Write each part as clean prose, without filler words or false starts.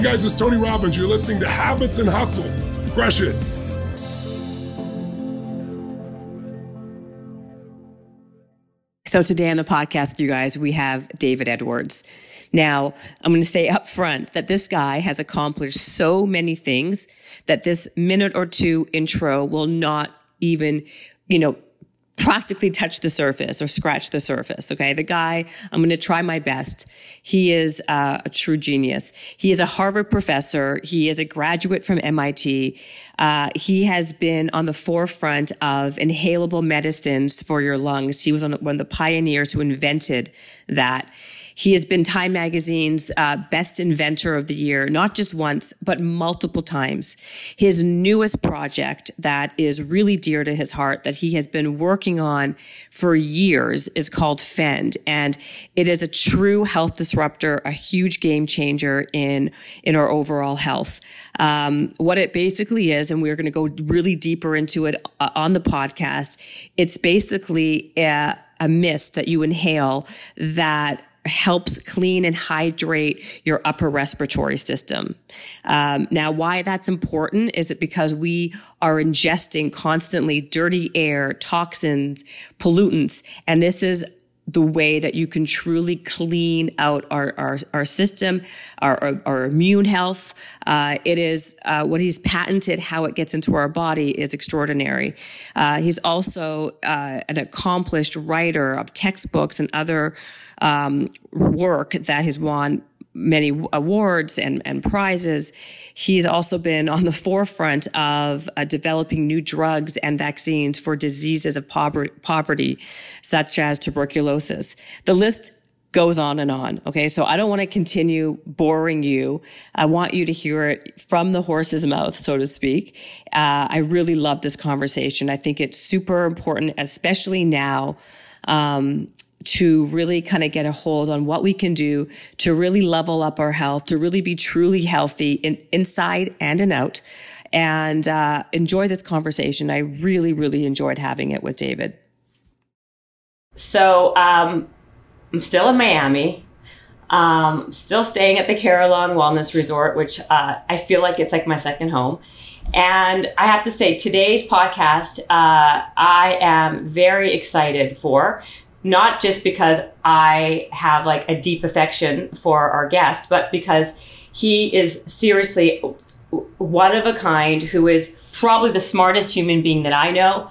Hi guys, it's Tony Robbins. You're listening to Habits and Hustle. Crush it. So today on the podcast, you guys, we have David Edwards. Now, I'm going to say up front that this guy has accomplished so many things that this minute or two intro will not even, practically touch the surface or scratch the surface. Okay. The guy, I'm going to try my best. He is a true genius. He is a Harvard professor. He is a graduate from MIT. He has been on the forefront of inhalable medicines for your lungs. He was one of the pioneers who invented that. He has been Time Magazine's best inventor of the year, not just once, but multiple times. His newest project that is really dear to his heart that he has been working on for years is called FEND. And it is a true health disruptor, a huge game changer in our overall health. What it basically is, and we're going to go really deeper into it on the podcast, it's basically a mist that you inhale that helps clean and hydrate your upper respiratory system. Now, why that's important is it because we are ingesting constantly dirty air, toxins, pollutants, and this is the way that you can truly clean out our system, our immune health. It is what he's patented, how it gets into our body is extraordinary. He's also an accomplished writer of textbooks and other work that has won many awards and prizes. He's also been on the forefront of developing new drugs and vaccines for diseases of poverty, such as tuberculosis. The list goes on and on. Okay. So I don't want to continue boring you. I want you to hear it from the horse's mouth, so to speak. I really love this conversation. I think it's super important, especially now, to really kind of get a hold on what we can do to really level up our health, to really be truly healthy inside and in out, and enjoy this conversation. I really, really enjoyed having it with David. So I'm still in Miami, still staying at the Carillon Wellness Resort, which I feel like it's like my second home. And I have to say, today's podcast, I am very excited for. Not just because I have like a deep affection for our guest, but because he is seriously one of a kind, who is probably the smartest human being that I know,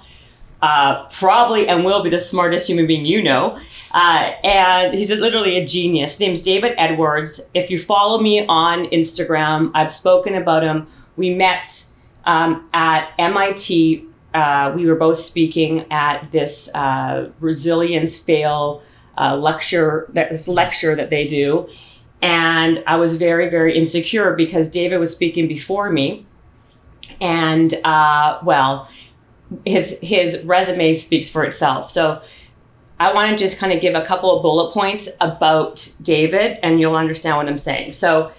probably and will be the smartest human being you know. And he's literally a genius. His name's David Edwards. If you follow me on Instagram, I've spoken about him. We met at MIT. We were both speaking at this resilience fail lecture that they do. And I was very, very insecure because David was speaking before me. And his resume speaks for itself. So I want to just kind of give a couple of bullet points about David and you'll understand what I'm saying. So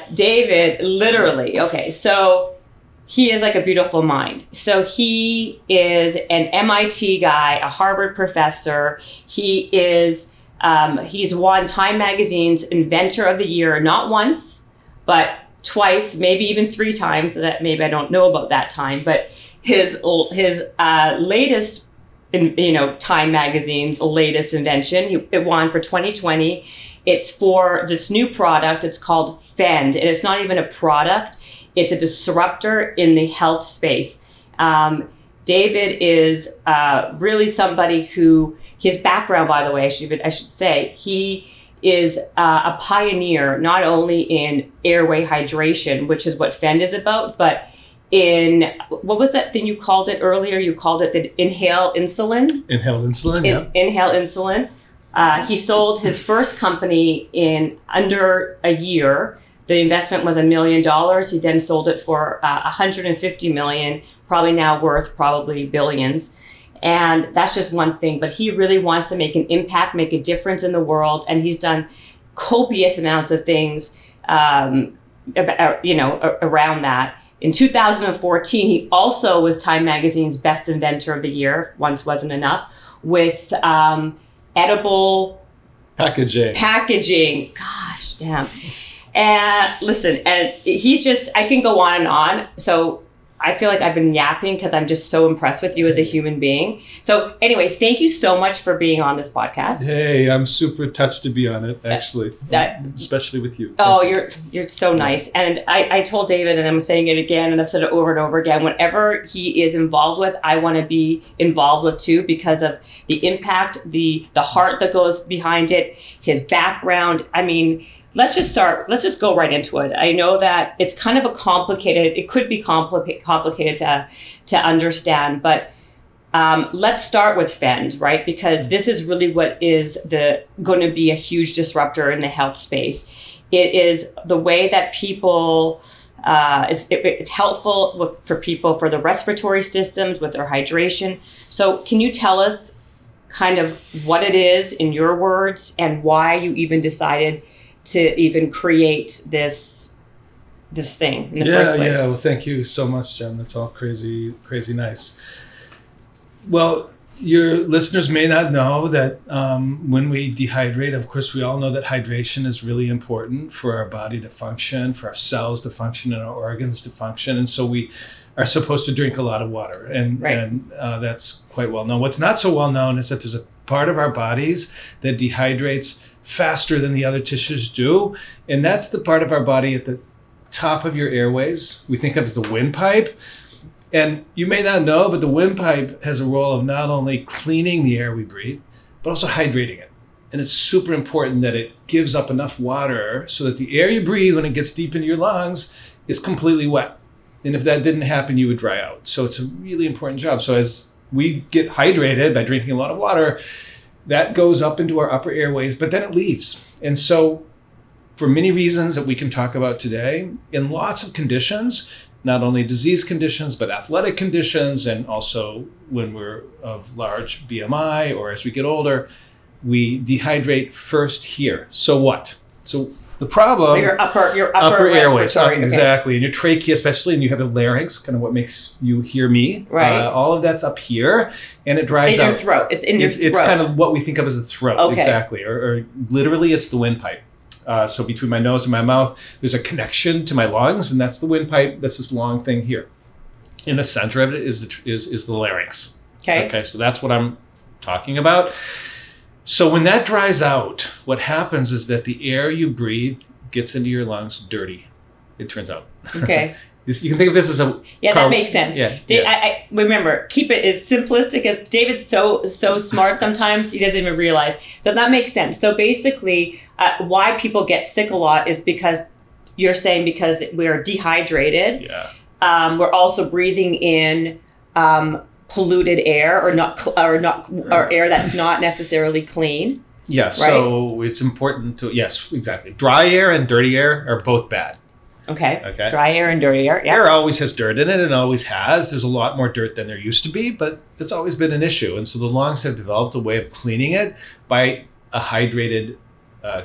David, literally, okay, so he is like a beautiful mind. So he is an MIT guy, a Harvard professor. He is, he's won Time Magazine's Inventor of the Year, not once, but twice, maybe even three times. That maybe I don't know about that time, but his latest, Time Magazine's latest invention, it won for 2020. It's for this new product. It's called Fend, and it's not even a product. It's a disruptor in the health space. David is really somebody who, his background, by the way, I should say, he is a pioneer not only in airway hydration, which is what FEND is about, but in, what was that thing you called it earlier? You called it the inhale insulin? Inhaled insulin, yeah. Inhale insulin. He sold his first company in under a year. The investment was $1 million. He then sold it for $150 million, probably now worth probably billions. And that's just one thing, but he really wants to make an impact, make a difference in the world. And he's done copious amounts of things, around that. In 2014, he also was Time Magazine's Best Inventor of the Year, if once wasn't enough, with edible packaging. Gosh, damn. And listen, and he's just, I can go on and on. So I feel like I've been yapping because I'm just so impressed with you as a human being. So anyway, thank you so much for being on this podcast. Hey, I'm super touched to be on it, actually, especially with you. Oh, you're so nice. And I told David, and I'm saying it again, and I've said it over and over again, whatever he is involved with, I want to be involved with too, because of the impact, the heart that goes behind it, his background. I mean, let's just start. Let's just go right into it. I know that it's kind of a complicated, it could be complicated to understand, but let's start with FEND, right? Because this is really what is going to be a huge disruptor in the health space. It is the way that people, it's helpful for people for the respiratory systems, with their hydration. So can you tell us kind of what it is in your words and why you even decided to even create this thing in the first place? Yeah, well, thank you so much, Jen. That's all crazy nice. Well, your listeners may not know that when we dehydrate, of course, we all know that hydration is really important for our body to function, for our cells to function, and our organs to function. And so we are supposed to drink a lot of water, and, right. And that's quite well known. What's not so well known is that there's a part of our bodies that dehydrates faster than the other tissues do. And that's the part of our body at the top of your airways we think of as the windpipe. And you may not know, but the windpipe has a role of not only cleaning the air we breathe, but also hydrating it. And it's super important that it gives up enough water so that the air you breathe when it gets deep into your lungs is completely wet. And if that didn't happen, you would dry out. So it's a really important job. So as we get hydrated by drinking a lot of water, that goes up into our upper airways, but then it leaves. And so for many reasons that we can talk about today, in lots of conditions, not only disease conditions, but athletic conditions, and also when we're of large BMI or as we get older, we dehydrate first here. So what? So the problem, your upper airways, exactly. Okay. And your trachea, especially, and you have a larynx, kind of what makes you hear me. Right. All of that's up here, and it dries out. In your throat. It's in your throat. It's kind of what we think of as a throat, okay. Exactly. Or literally, it's the windpipe. So between my nose and my mouth, there's a connection to my lungs, and that's the windpipe. That's this long thing here. In the center of it is the larynx. Okay. Okay. So that's what I'm talking about. So when that dries out, what happens is that the air you breathe gets into your lungs dirty, it turns out. Okay. This, you can think of this as a... Yeah, that makes sense. Yeah, I remember, keep it as simplistic as... David's so smart sometimes, he doesn't even realize. So that makes sense. So basically, why people get sick a lot is because, you're saying, because we're dehydrated. Yeah. We're also breathing in... polluted air or air that's not necessarily clean. Yeah, right? So it's important to, yes, exactly. Dry air and dirty air are both bad. Okay. Dry air and dirty air. Yeah. Air always has dirt in it, and always has. There's a lot more dirt than there used to be, but that's always been an issue. And so the lungs have developed a way of cleaning it by a hydrated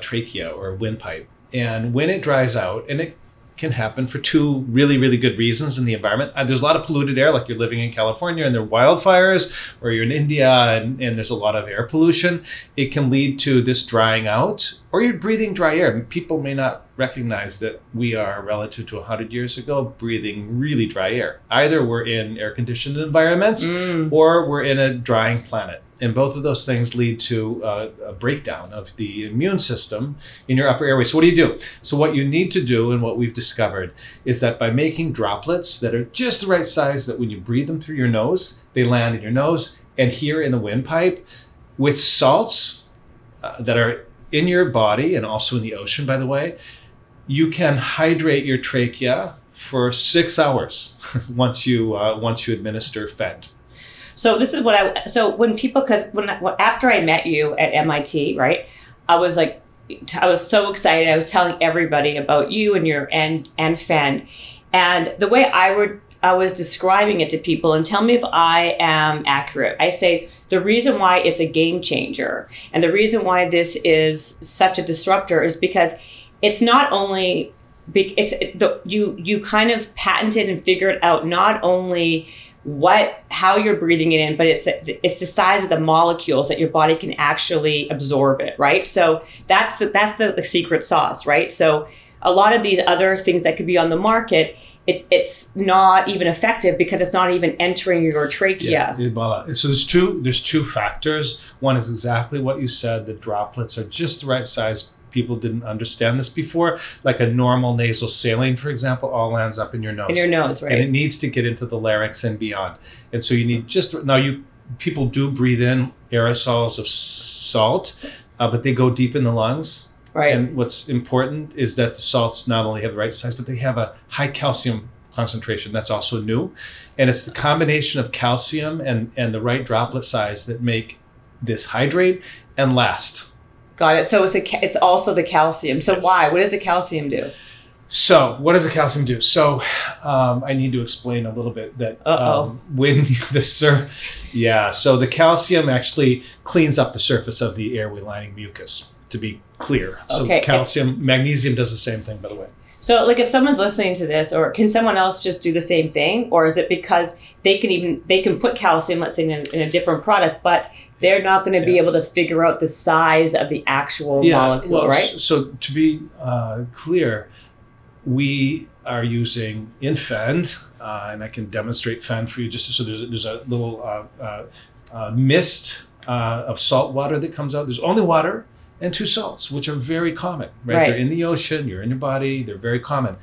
trachea or windpipe. And when it dries out, and it can happen for two really, really good reasons in the environment. There's a lot of polluted air, like you're living in California and there are wildfires, or you're in India and there's a lot of air pollution. It can lead to this drying out, or you're breathing dry air. People may not recognize that we are, relative to 100 years ago, breathing really dry air. Either we're in air-conditioned environments or we're in a drying planet. And both of those things lead to a breakdown of the immune system in your upper airway. So what do you do? So what you need to do, and what we've discovered, is that by making droplets that are just the right size, that when you breathe them through your nose, they land in your nose and here in the windpipe, with salts that are in your body and also in the ocean, by the way, you can hydrate your trachea for 6 hours once you administer FEND. So this is what after I met you at MIT, right? I was so excited. I was telling everybody about you and your and FEND, and the way I was describing it to people, and tell me if I am accurate. I say the reason why it's a game changer and the reason why this is such a disruptor is because it's not only you kind of patented and figured out not only how you're breathing it in, but it's the size of the molecules that your body can actually absorb it, right? So that's the secret sauce, right? So a lot of these other things that could be on the market, it's not even effective because it's not even entering your trachea. Yeah. So there's two factors. One is exactly what you said. The droplets are just the right size. People didn't understand this before. Like a normal nasal saline, for example, all lands up in your nose. In your nose, right. And it needs to get into the larynx and beyond. And so you need just... People do breathe in aerosols of salt, but they go deep in the lungs. Right. And what's important is that the salts not only have the right size, but they have a high calcium concentration. That's also new. And it's the combination of calcium and the right droplet size that make this hydrate and last. Got it. So it's also the calcium. So yes. Why? What does the calcium do? So what does the calcium do? So I need to explain a little bit that So the calcium actually cleans up the surface of the airway lining mucus, to be clear. So okay. Magnesium does the same thing, by the way. So like if someone's listening to this, or can someone else just do the same thing? Or is it because they can put calcium, let's say in a different product, but they're not going to be able to figure out the size of the actual molecule, right? So to be clear, we are using in FEND, and I can demonstrate FEND for you just so there's a little mist of salt water that comes out. There's only water and two salts, which are very common, right? They're in the ocean, you're in your body, they're very common.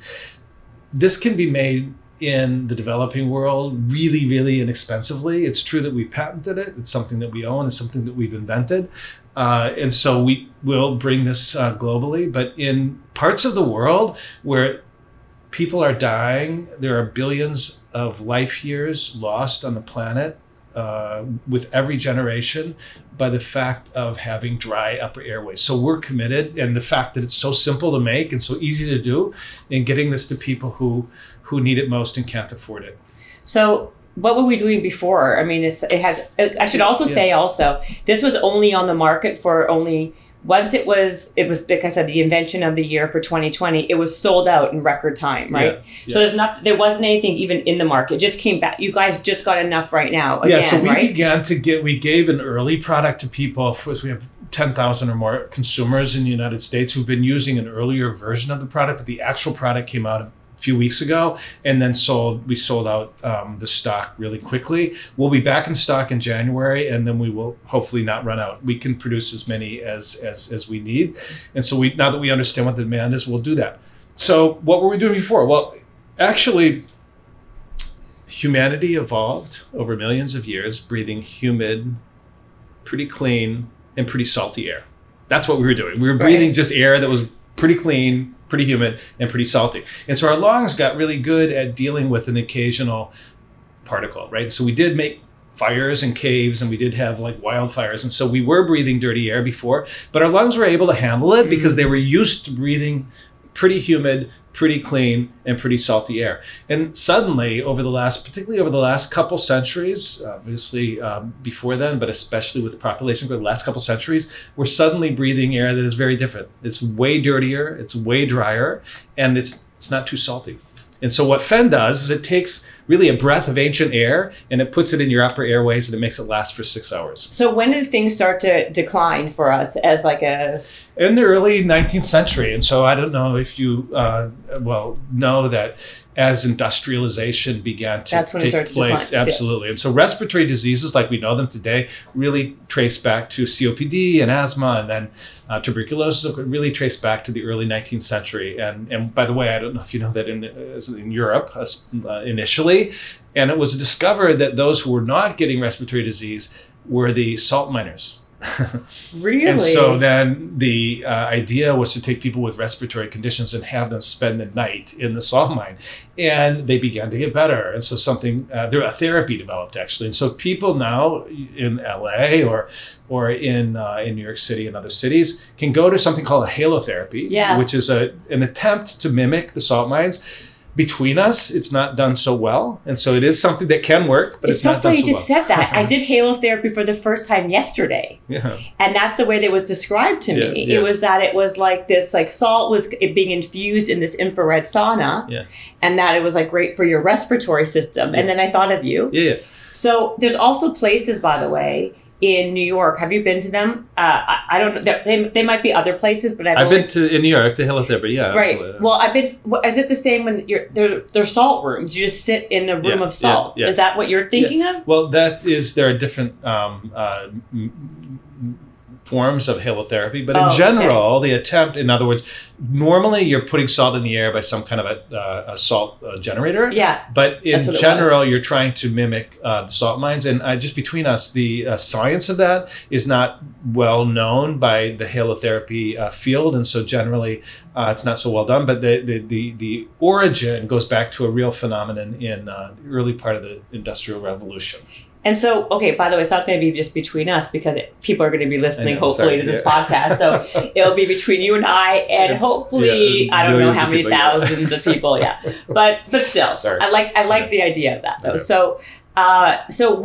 This can be made in the developing world really, really inexpensively. It's true that we patented it. It's something that we own. It's something that we've invented. And so we will bring this globally. But in parts of the world where people are dying, there are billions of life years lost on the planet with every generation by the fact of having dry upper airways. So we're committed, and the fact that it's so simple to make and so easy to do, and getting this to people who need it most and can't afford it. So what were we doing before? I mean, I should also say this was only on the market for only, once it was, like I said, the invention of the year for 2020, it was sold out in record time, right? Yeah. So there wasn't anything even in the market. It just came back. You guys just got enough right now again, so we began to get, we gave an early product to people. First, we have 10,000 or more consumers in the United States who've been using an earlier version of the product, but the actual product came out few weeks ago, and then we sold out the stock really quickly. We'll be back in stock in January, and then we will hopefully not run out. We can produce as many as we need. And so we, now that we understand what the demand is, we'll do that. So what were we doing before? Well, actually, humanity evolved over millions of years, breathing humid, pretty clean, and pretty salty air. That's what we were doing. We were breathing just air that was pretty clean, pretty humid, and pretty salty. And so our lungs got really good at dealing with an occasional particle, right? So we did make fires and caves, and we did have like wildfires. And so we were breathing dirty air before, but our lungs were able to handle it because they were used to breathing pretty humid, pretty clean, and pretty salty air. And suddenly, over the last couple centuries, obviously before then, but especially with the population growth, the last couple centuries, we're suddenly breathing air that is very different. It's way dirtier, it's way drier, and it's not too salty. And so what FEND does is it takes really a breath of ancient air and it puts it in your upper airways and it makes it last for 6 hours. So when did things start to decline for us as like a... In the early 19th century. And so I don't know if you know that as industrialization began to take place. Absolutely. And so respiratory diseases like we know them today really trace back to COPD and asthma, and then tuberculosis really trace back to the early 19th century. And by the way, I don't know if you know that in Europe initially, and it was discovered that those who were not getting respiratory disease were the salt miners. Really? And so then the idea was to take people with respiratory conditions and have them spend the night in the salt mine, and they began to get better. And so a therapy developed actually. And so people now in LA or in New York City and other cities can go to something called a halotherapy, which is an attempt to mimic the salt mines. Between us, it's not done so well. And so it is something that can work, but it's not done so well. It's so funny you just said that. I did halotherapy for the first time yesterday. Yeah. And that's the way that was described to me. Yeah. It was that it was like this, like salt was being infused in this infrared sauna, and that it was like great for your respiratory system. Yeah. And then I thought of you. Yeah. So there's also places, by the way, in New York. Have you been to them? I don't know. They might be other places, but I've been to in New York to Hillotherapy. Yeah, right. Absolutely. Well, I've been. Is it the same when they're salt rooms? You just sit in a room of salt. Yeah, yeah. Is that what you're thinking of? Well, that is. There are different forms of halotherapy, but in general, the attempt. In other words, normally you're putting salt in the air by some kind of a salt generator. Yeah. But in general, you're trying to mimic the salt mines. And just between us, the science of that is not well known by the halotherapy field, and so generally it's not so well done. But the origin goes back to a real phenomenon in the early part of the Industrial Revolution. And so, okay, by the way, it's not going to be just between us because people are going to be listening, hopefully, to this podcast. So it'll be between you and I and hopefully, I don't know how many thousands of people. Yeah. But still, I like the idea of that, though. So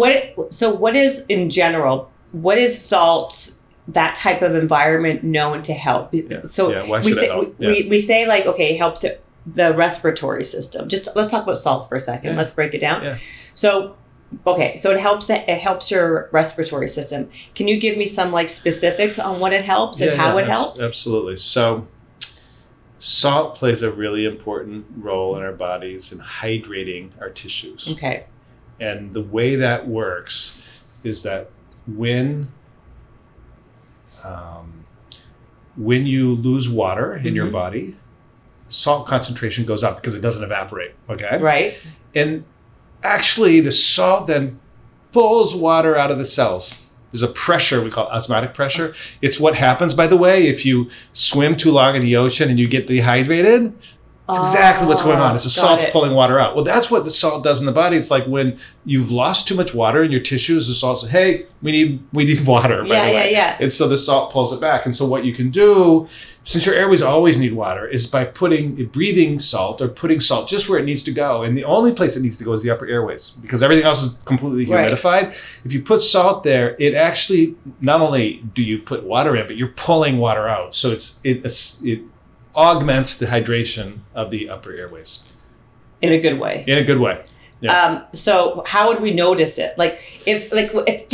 what is, in general, what is salt, that type of environment, known to help? Yeah. So we say, like, okay, it helps the respiratory system. Just let's talk about salt for a second. Yeah. Let's break it down. Yeah. So it helps your respiratory system. Can you give me some specifics on what it helps and how it helps? Absolutely. So salt plays a really important role in our bodies in hydrating our tissues. Okay. And the way that works is that when you lose water in your body, salt concentration goes up because it doesn't evaporate. Okay. Right. And actually, the salt then pulls water out of the cells. There's a pressure we call osmotic pressure. It's what happens, by the way, if you swim too long in the ocean and you get dehydrated. It's exactly what's going on. It's the salt's pulling water out. Well, that's what the salt does in the body. It's like when you've lost too much water in your tissues, the salt says, hey, we need water, by the way. Yeah. And so the salt pulls it back. And so what you can do, since your airways always need water, is by breathing salt or putting salt just where it needs to go. And the only place it needs to go is the upper airways because everything else is completely humidified. Right. If you put salt there, it actually, not only do you put water in, but you're pulling water out. So it augments the hydration of the upper airways. In a good way. Yeah. So how would we notice it? Would it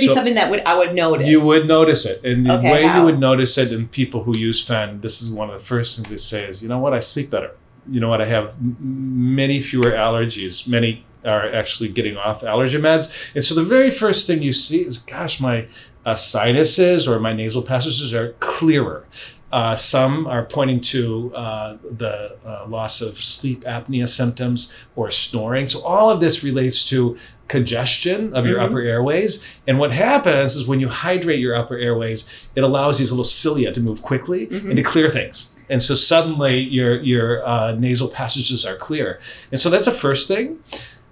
be something that I would notice? You would notice it. And the way you would notice it in people who use FEND, this is one of the first things they say is, you know what, I sleep better. You know what, I have many fewer allergies. Many are actually getting off allergy meds. And so the very first thing you see is, gosh, my sinuses or my nasal passages are clearer. Some are pointing to the loss of sleep apnea symptoms or snoring. So all of this relates to congestion of your upper airways. And what happens is when you hydrate your upper airways, it allows these little cilia to move quickly and to clear things. And so suddenly your nasal passages are clear. And so that's the first thing.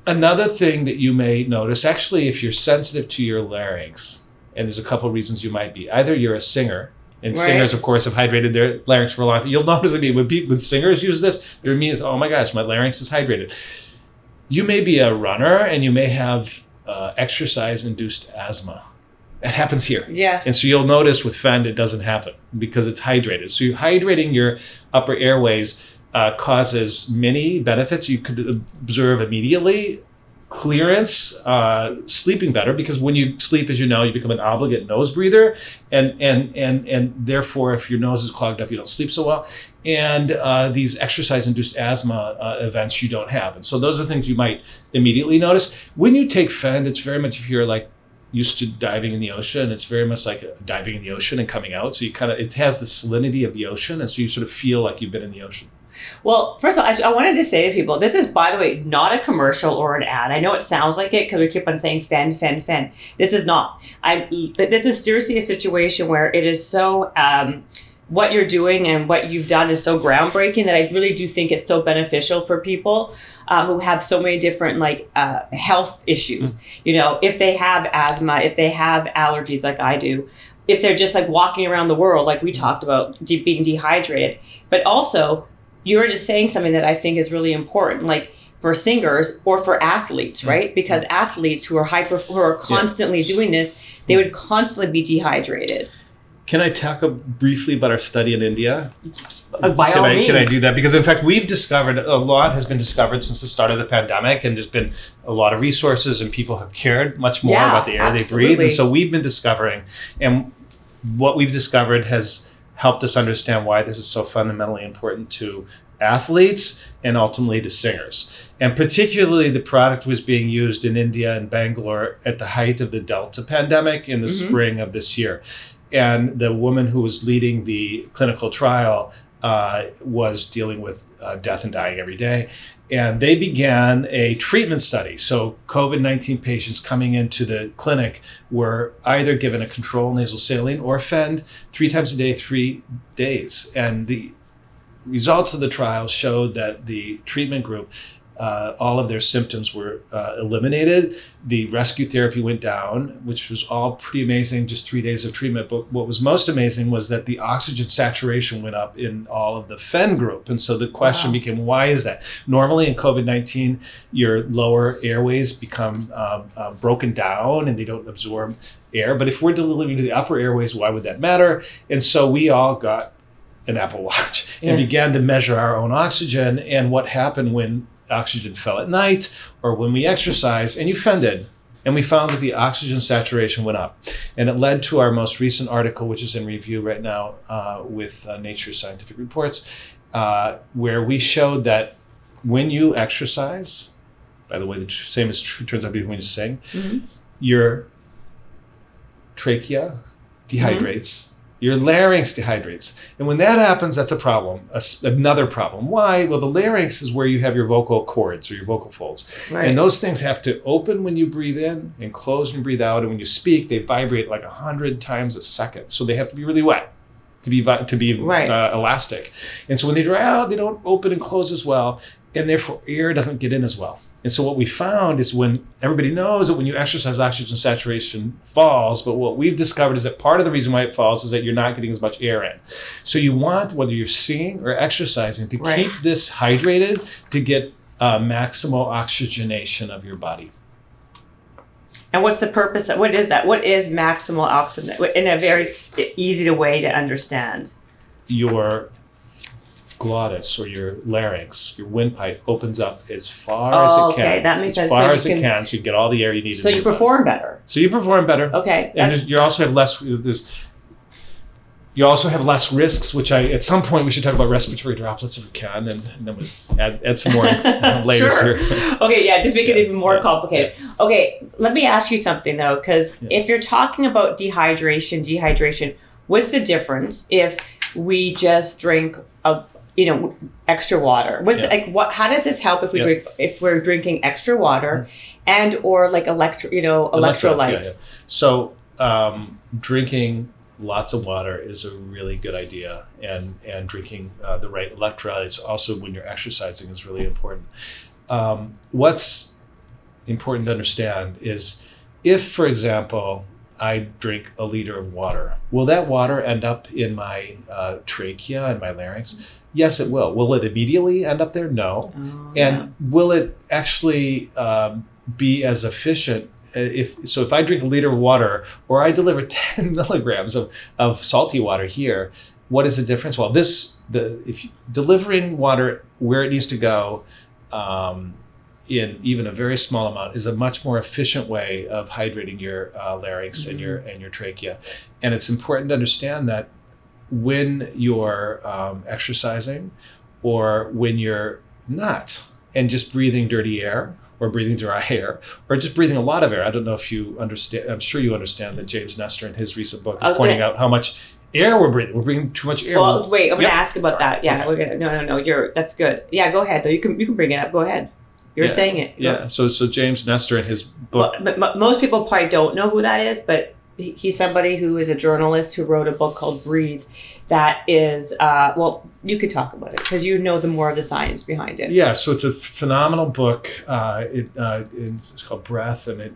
Another thing that you may notice, actually, if you're sensitive to your larynx, and there's a couple reasons you might be. Either you're a singer, and singers, of course, have hydrated their larynx for a long time. You'll notice, when singers use this, their meaning is, oh my gosh, my larynx is hydrated. You may be a runner and you may have exercise-induced asthma. That happens here. Yeah. And so you'll notice with FEND, it doesn't happen because it's hydrated. So hydrating your upper airways causes many benefits you could observe immediately. Clearance, sleeping better, because when you sleep, as you know, you become an obligate nose breather, and therefore, if your nose is clogged up, you don't sleep so well. And these exercise-induced asthma events you don't have, and so those are things you might immediately notice when you take FEND. It's very much if you're used to diving in the ocean, it's very much like diving in the ocean and coming out. So it has the salinity of the ocean, and so you sort of feel like you've been in the ocean. Well, first of all, I wanted to say to people, this is, by the way, not a commercial or an ad. I know it sounds like it because we keep on saying FEND. This is not. This is seriously a situation where it is so, what you're doing and what you've done is so groundbreaking that I really do think it's so beneficial for people who have so many different health issues. You know, if they have asthma, if they have allergies like I do, if they're just walking around the world, like we talked about, being dehydrated, but also... You're just saying something that I think is really important, for singers or for athletes, right? Because athletes who are constantly doing this, they would constantly be dehydrated. Can I talk briefly about our study in India? By all means. Can I do that? Because in fact, we've discovered, a lot has been discovered since the start of the pandemic, and there's been a lot of resources and people have cared much more about the air they breathe. And so we've been discovering, and what we've discovered has helped us understand why this is so fundamentally important to athletes and ultimately to singers. And particularly the product was being used in India and Bangalore at the height of the Delta pandemic in the spring of this year. And the woman who was leading the clinical trial was dealing with death and dying every day. And they began a treatment study. So COVID-19 patients coming into the clinic were either given a controlled nasal saline or FEND 3 times a day, 3 days. And the results of the trial showed that the treatment group, all of their symptoms were eliminated. The rescue therapy went down, which was all pretty amazing, just 3 days of treatment. But what was most amazing was that the oxygen saturation went up in all of the FEND group. And so the question became, why is that? Normally in COVID-19, your lower airways become broken down and they don't absorb air. But if we're delivering to the upper airways, why would that matter? And so we all got an Apple Watch and began to measure our own oxygen and what happened when oxygen fell at night or when we exercise, and you FENDed. And we found that the oxygen saturation went up. And it led to our most recent article, which is in review right now with Nature Scientific Reports, where we showed that when you exercise, by the way, the same is true, turns out to be when you sing, your trachea dehydrates. Your larynx dehydrates. And when that happens, that's a problem, another problem. Why? Well, the larynx is where you have your vocal cords or your vocal folds. Right. And those things have to open when you breathe in and close when you breathe out. And when you speak, they vibrate like 100 times a second. So they have to be really wet to be elastic. And so when they dry out, they don't open and close as well. And therefore, air doesn't get in as well. And so what we found is when everybody knows that when you exercise, oxygen saturation falls, but what we've discovered is that part of the reason why it falls is that you're not getting as much air in. So you want, whether you're singing or exercising, to keep this hydrated to get maximal oxygenation of your body. And what's the purpose of, what is that? What is maximal oxygen? In a very easy way to understand. Your glottis or your larynx, your windpipe opens up as far as it can. Okay, that makes sense. As far as it can, so you get all the air you need. So you perform better. Okay. And you also have less. You also have less risks, which at some point we should talk about respiratory droplets if we can, and then we add some more layers here. Okay, just make it even more complicated. Yeah. Okay, let me ask you something though, because if you're talking about dehydration, what's the difference if we just drink extra water? How does this help if we drink, if we're drinking extra water and or like electrolytes? So drinking lots of water is a really good idea, and drinking the right electrolytes also when you're exercising is really important. What's important to understand is if, for example, I drink a liter of water, will that water end up in my trachea and my larynx? Yes, it will. Will it immediately end up there? No. Will it actually be as efficient? If I drink a liter of water or I deliver 10 milligrams of salty water here, what is the difference? Well, if delivering water where it needs to go in even a very small amount is a much more efficient way of hydrating your larynx and your trachea. And it's important to understand that when you're exercising or when you're not and just breathing dirty air or breathing dry air or just breathing a lot of air. I don't know if you understand. I'm sure you understand that James Nestor in his recent book is pointing out how much air we're breathing. We're breathing too much air. Well, wait, I'm going to ask about that. Yeah, we're gonna, no, that's good. Yeah, go ahead though. You can bring it up. Go ahead. You're saying it. Yeah. So James Nestor in his book. Well, but most people probably don't know who that is, but he's somebody who is a journalist who wrote a book called Breathe. That is, you could talk about it because you know the more of the science behind it. Yeah. So it's a phenomenal book. It's called Breath, and it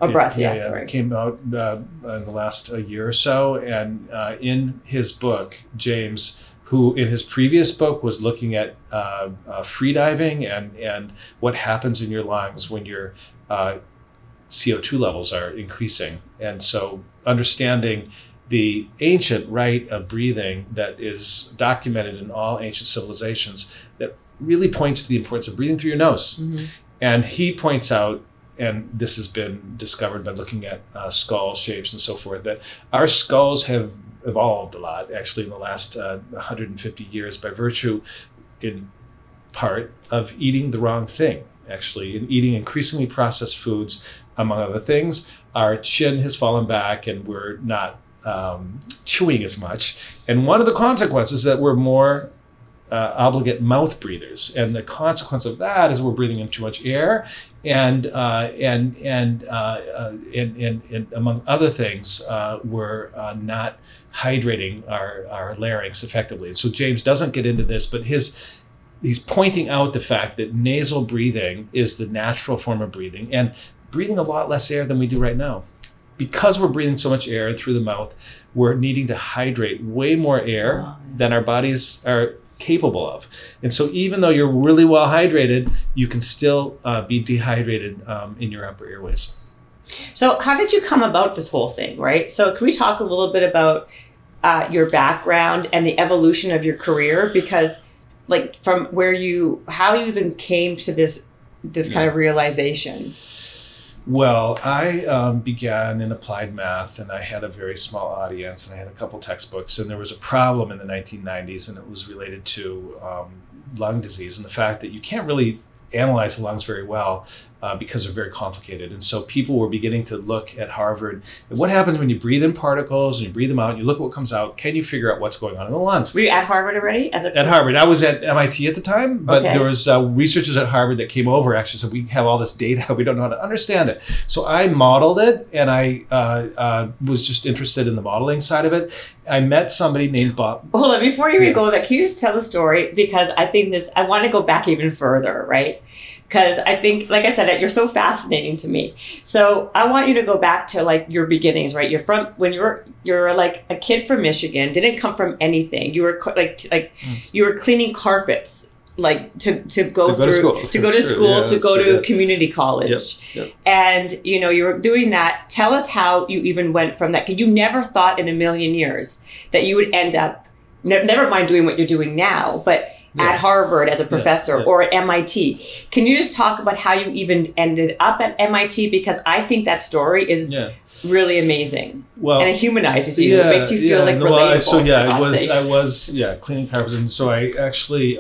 came out in the last year or so. And in his book, James, who in his previous book was looking at freediving and what happens in your lungs when your CO2 levels are increasing. And so understanding the ancient rite of breathing that is documented in all ancient civilizations that really points to the importance of breathing through your nose. Mm-hmm. And he points out, and this has been discovered by looking at skull shapes and so forth, that our skulls have evolved a lot actually in the last 150 years by virtue in part of eating the wrong thing, actually, and eating increasingly processed foods, among other things. Our chin has fallen back and we're not chewing as much. And one of the consequences is that we're more obligate mouth breathers, and the consequence of that is we're breathing in too much air, and among other things, we're not hydrating our larynx effectively. And so James doesn't get into this, but he's pointing out the fact that nasal breathing is the natural form of breathing, and breathing a lot less air than we do right now. Because we're breathing so much air through the mouth, we're needing to hydrate way more air than our bodies are capable of. And so even though you're really well hydrated, you can still be dehydrated in your upper airways. So how did you come about this whole thing, right? So can we talk a little bit about your background and the evolution of your career? Because like from where you, how you even came to this kind of realization? Well, I began in applied math, and I had a very small audience, and I had a couple textbooks, and there was a problem in the 1990s, and it was related to lung disease and the fact that you can't really analyze the lungs very well because they're very complicated. And so people were beginning to look at Harvard and what happens when you breathe in particles and you breathe them out and you look at what comes out. Can you figure out what's going on in the lungs? Were you at Harvard already? At Harvard. I was at MIT at the time, but okay. There was researchers at Harvard that came over actually said, we have all this data, we don't know how to understand it. So I modeled it, and I was just interested in the modeling side of it. I met somebody named Bob. Hold on, before you go with that, can you just tell the story? Because I think I want to go back even further, right? Because I think, like I said, you're so fascinating to me. So I want you to go back to like your beginnings, right? You're from when you're like a kid from Michigan, didn't come from anything. You were you were cleaning carpets, like to go to school, to go to community college, yep. And you know you were doing that. Tell us how you even went from that. Because you never thought in a million years that you would end up, never mind doing what you're doing now, but. Yeah. At Harvard as a professor or at MIT. Can you just talk about how you even ended up at MIT? Because I think that story is really amazing. Well, and it humanizes you. It makes you feel like relatable. Well, I was cleaning carpets. And so I actually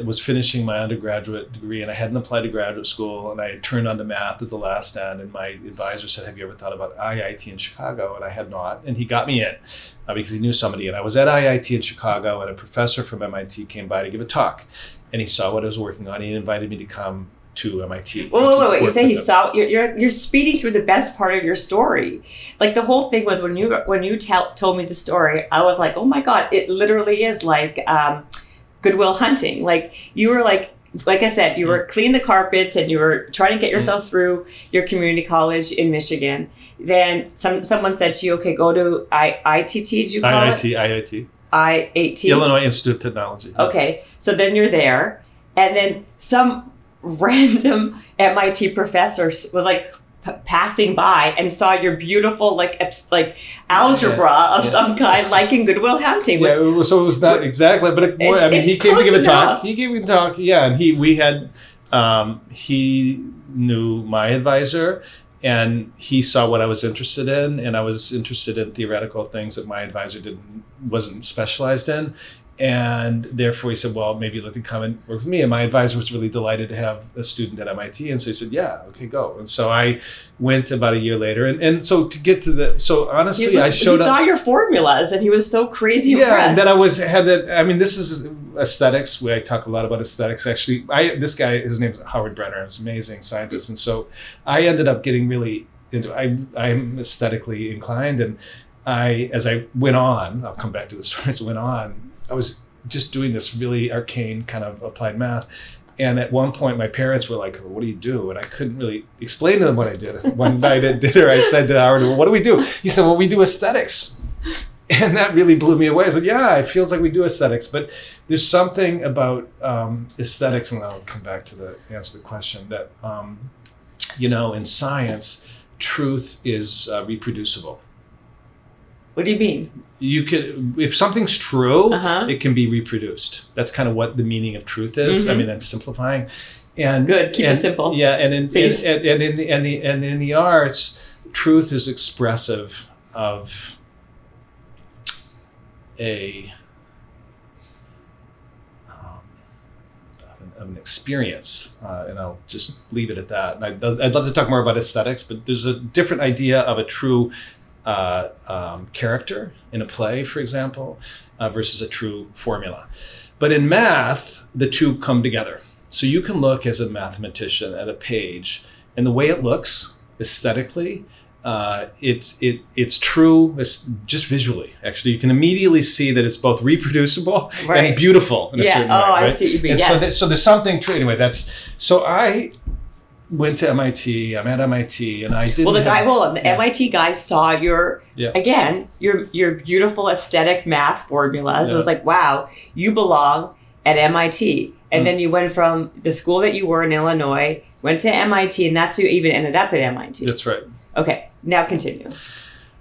was finishing my undergraduate degree, and I hadn't applied to graduate school, and I turned on to math at the last end, and my advisor said, have you ever thought about IIT in Chicago? And I had not, and he got me in because he knew somebody, and I was at IIT in Chicago, and a professor from MIT came by to give a talk, and he saw what I was working on, and he invited me to come to MIT. Wait! You say he saw? You're speeding through the best part of your story. Like the whole thing was when you told me the story, I was like, oh my God! It literally is like Goodwill Hunting. Like you were like I said, you were cleaning the carpets and you were trying to get yourself through your community college in Michigan. Then someone said to you, okay, go to IIT. Did you call IIT, it? IIT. IIT. Illinois Institute of Technology. Okay. So then you're there, and then some random MIT professor was like passing by and saw your beautiful like algebra of some kind, like in Goodwill Hunting. Yeah, so it was not exactly, but he came to give a talk. He gave me a talk, and he knew my advisor, and he saw what I was interested in, and I was interested in theoretical things that my advisor wasn't specialized in. And therefore he said, well, maybe you'd like to come and work with me. And my advisor was really delighted to have a student at MIT. And so he said, yeah, okay, go. And so I went about a year later. And so to get to honestly, I showed up. He saw your formulas and he was so crazy impressed. Yeah, and then this is aesthetics. I talk a lot about aesthetics. Actually, this guy, his name's Howard Brenner. He's an amazing scientist. And so I ended up getting really into, I'm aesthetically inclined. And I'll come back to the story, as I went on, I was just doing this really arcane kind of applied math. And at one point, my parents were like, what do you do? And I couldn't really explain to them what I did. One night at dinner, I said to Howard, well, what do we do? He said, well, we do aesthetics. And that really blew me away. I said, yeah, it feels like we do aesthetics. But there's something about aesthetics, and I'll come back to the answer to the question, that, in science, truth is reproducible. What do you mean? You could, if something's true, it can be reproduced. That's kind of what the meaning of truth is. I mean, I'm simplifying. And good, keep it simple. Yeah, and in the arts, truth is expressive of an experience, and I'll just leave it at that. And I'd love to talk more about aesthetics, but there's a different idea of a true character in a play, for example, versus a true formula. But in math, the two come together. So you can look as a mathematician at a page, and the way it looks aesthetically, it's true. It's just visually, actually, you can immediately see that it's both reproducible and beautiful in a certain way. I see what you mean. So there's something true. Anyway, I went to MIT. I'm at MIT, and I did. Well, the MIT guy saw your beautiful aesthetic math formulas. Yeah. It was like, wow, you belong at MIT. And then you went from the school that you were in Illinois, went to MIT, and that's who even ended up at MIT. That's right. Okay, now continue.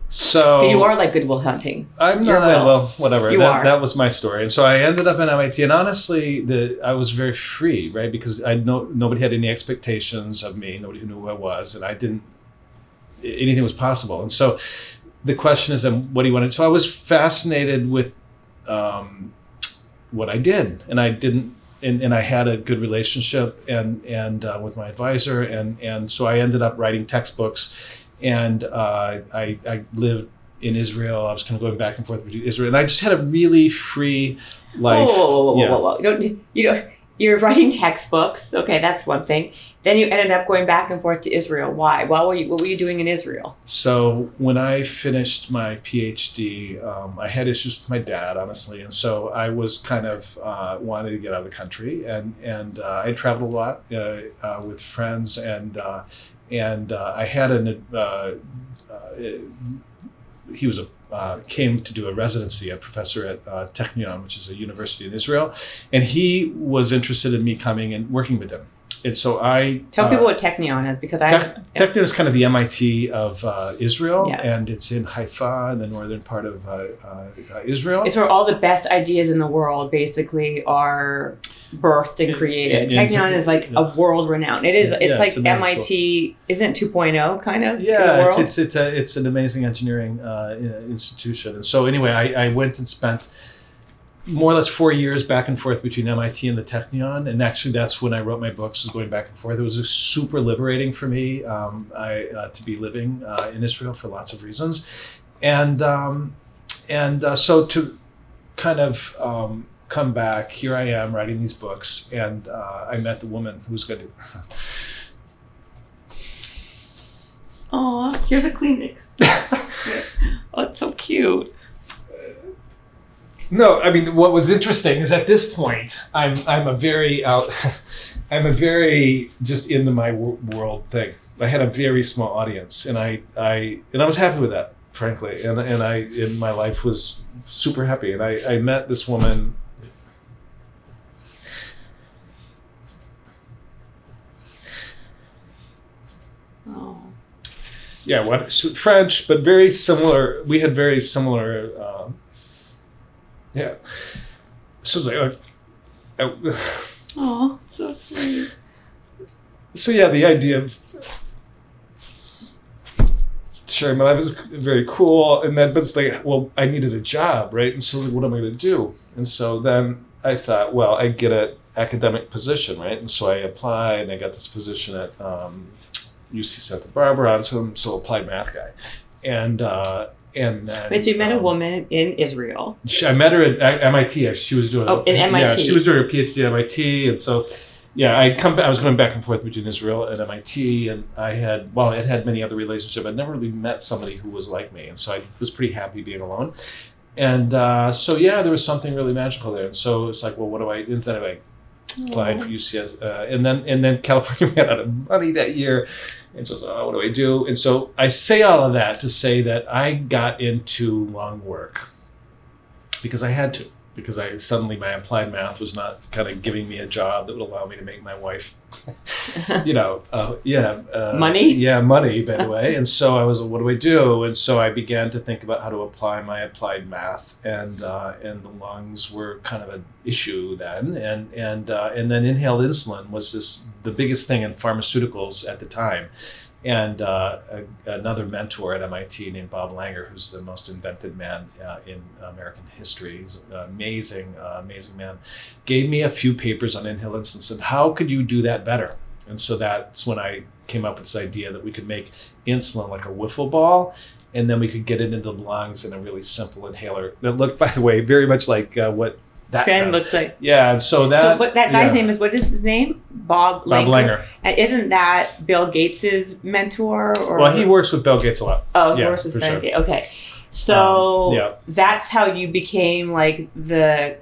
So you are like Goodwill Hunting. I'm not. Well, whatever. That was my story, and so I ended up in MIT. And honestly, I was very free, right? Because nobody had any expectations of me. Nobody knew who I was, and I didn't. Anything was possible. And so, the question is, what do you want to? So I was fascinated with what I did, and I didn't. And I had a good relationship and with my advisor, and so I ended up writing textbooks, and I lived in Israel. I was kind of going back and forth between Israel, and I just had a really free life. Whoa. You're writing textbooks. Okay, that's one thing. Then you ended up going back and forth to Israel. Why? What were you doing in Israel? So when I finished my PhD, I had issues with my dad, honestly. And so I was kind of wanted to get out of the country. And I traveled a lot with friends. And I had he was came to do a residency, a professor at Technion, which is a university in Israel. And he was interested in me coming and working with him. And so I... Tell people what Technion is, because Technion is kind of the MIT of Israel, and it's in Haifa, in the northern part of Israel. It's where all the best ideas in the world basically are birthed and created. Technion is like a world-renowned. It is. It's like it's MIT, isn't it 2.0 kind of? Yeah, it's an amazing engineering institution. And so anyway, I went and spent more or less 4 years back and forth between MIT and the Technion. And actually, that's when I wrote my books, was going back and forth. It was super liberating for me to be living in Israel for lots of reasons. And so to kind of come back, here I am writing these books. And I met the woman who's going to... Aw, here's a Kleenex. Oh, it's so cute. No, I mean, what was interesting is at this point, I'm a very just into my world thing. I had a very small audience, and I was happy with that, frankly. And my life was super happy. And I met this woman. Oh. Yeah, French, but very similar. We had very similar. Yeah. So it's like, oh, so sweet. So yeah, the idea of sharing my life is very cool, and then but it's like, well, I needed a job, right? And so like, what am I going to do? And so then I thought, well, I get an academic position, right? And so I applied, and I got this position at UC Santa Barbara. And so I'm still applied math guy, and then, wait, so you met a woman in Israel. I met her at MIT. She was doing MIT. Yeah, she was doing her PhD at MIT, and so yeah, I was going back and forth between Israel and MIT, and I had many other relationships. I'd never really met somebody who was like me, and so I was pretty happy being alone. And so yeah, there was something really magical there. And so it's like, well, what do I? And then I applied for UCS, and then California ran out of money that year. And so, what do I do? And so I say all of that to say that I got into long work because I had to. because I suddenly my applied math was not kind of giving me a job that would allow me to make my wife, money, by the way. And so I was, what do I do? And so I began to think about how to apply my applied math, and the lungs were kind of an issue then. And then inhaled insulin was the biggest thing in pharmaceuticals at the time. And another mentor at MIT named Bob Langer, who's the most invented man in American history, he's an amazing man, gave me a few papers on inhaled insulin and said, how could you do that better? And so that's when I came up with this idea that we could make insulin like a wiffle ball, and then we could get it into the lungs in a really simple inhaler that looked, by the way, very much like what that FEND looks like. Yeah, and so that... So what that guy's name is, what is his name? Bob Langer. And isn't that Bill Gates's mentor? Or well, he works with Bill Gates a lot. Oh, he works with Bill Gates. Sure. Okay. So that's how you became like the